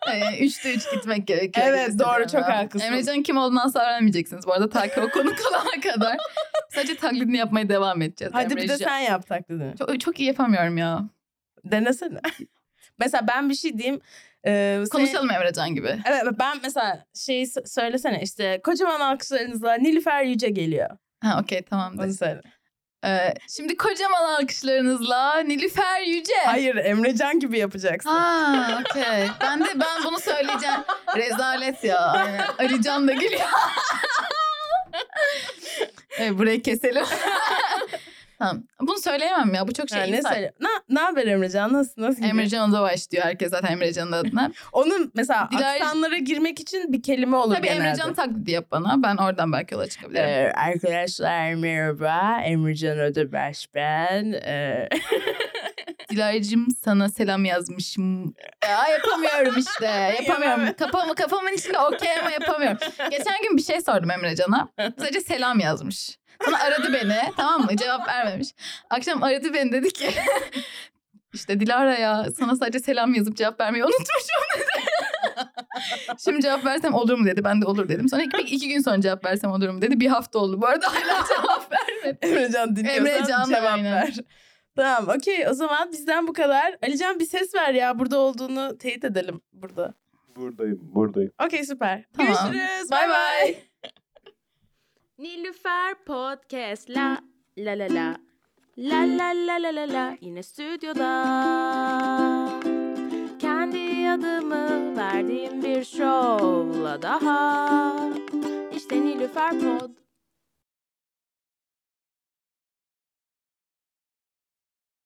3'te 3 gitmek gerekiyor. Evet doğru, çok haklısın. Emrecan kim olduğunu asla öğrenmeyeceksiniz. Bu arada takip o konu kalana kadar. Sadece taklidini yapmaya devam edeceğiz. Hadi Emrecan. Bir de sen yap taklidini. Çok iyi yapamıyorum ya. Denesene. Mesela ben bir şey diyeyim. Konuşalım Emrecan gibi. Evet ben mesela şeyi söylesene işte. Kocaman alkışlarınızla Nilüfer Yüce geliyor. Ha okey tamamdır. Onu söyle. Şimdi kocaman alkışlarınızla Nilüfer Yüce. Hayır, Emrecan gibi yapacaksın. Ha, okey. Ben bunu söyleyeceğim. Rezalet ya. Aynen. Ali Can da geliyor. Evet, burayı keselim. Ha, bunu söyleyemem ya. Bu çok şey. Ne haber Emrecan? Nasıl Emrecan Odabaş diyor herkes zaten Emrecan'ın adına. Onun mesela aksanlara girmek için bir kelime olur tabii genelde. Tabii Emrecan taklidi yap bana. Ben oradan belki yola çıkabilirim. Arkadaşlar merhaba. Emrecan Odabaş ben. Dilara'cığım sana selam yazmışım. Yapamıyorum işte. Yapamıyorum. Kafamın içinde okey ama yapamıyorum. Geçen gün bir şey sordum Emrecan'a. Sadece selam yazmış. Sonra aradı beni, tamam mı? Cevap vermemiş. Akşam aradı beni, dedi ki işte Dilara ya sana sadece selam yazıp cevap vermeyi unutmuşum dedi. Şimdi cevap versem olur mu dedi. Ben de olur dedim. Sonra iki gün sonra cevap versem olur mu dedi. Bir hafta oldu bu arada. Hala cevap vermedi. Emrecan dinliyorsan cevap ver. Tamam, okey. O zaman bizden bu kadar. Alican bir ses ver ya. Burada olduğunu teyit edelim. Burada. Buradayım. Okey, süper. Tamam. Görüşürüz. Bye bye. Nilüfer Podcast. La la la la. La la la la la la. Yine stüdyoda. Kendi adımı verdiğim bir şovla daha. İşte Nilüfer Pod.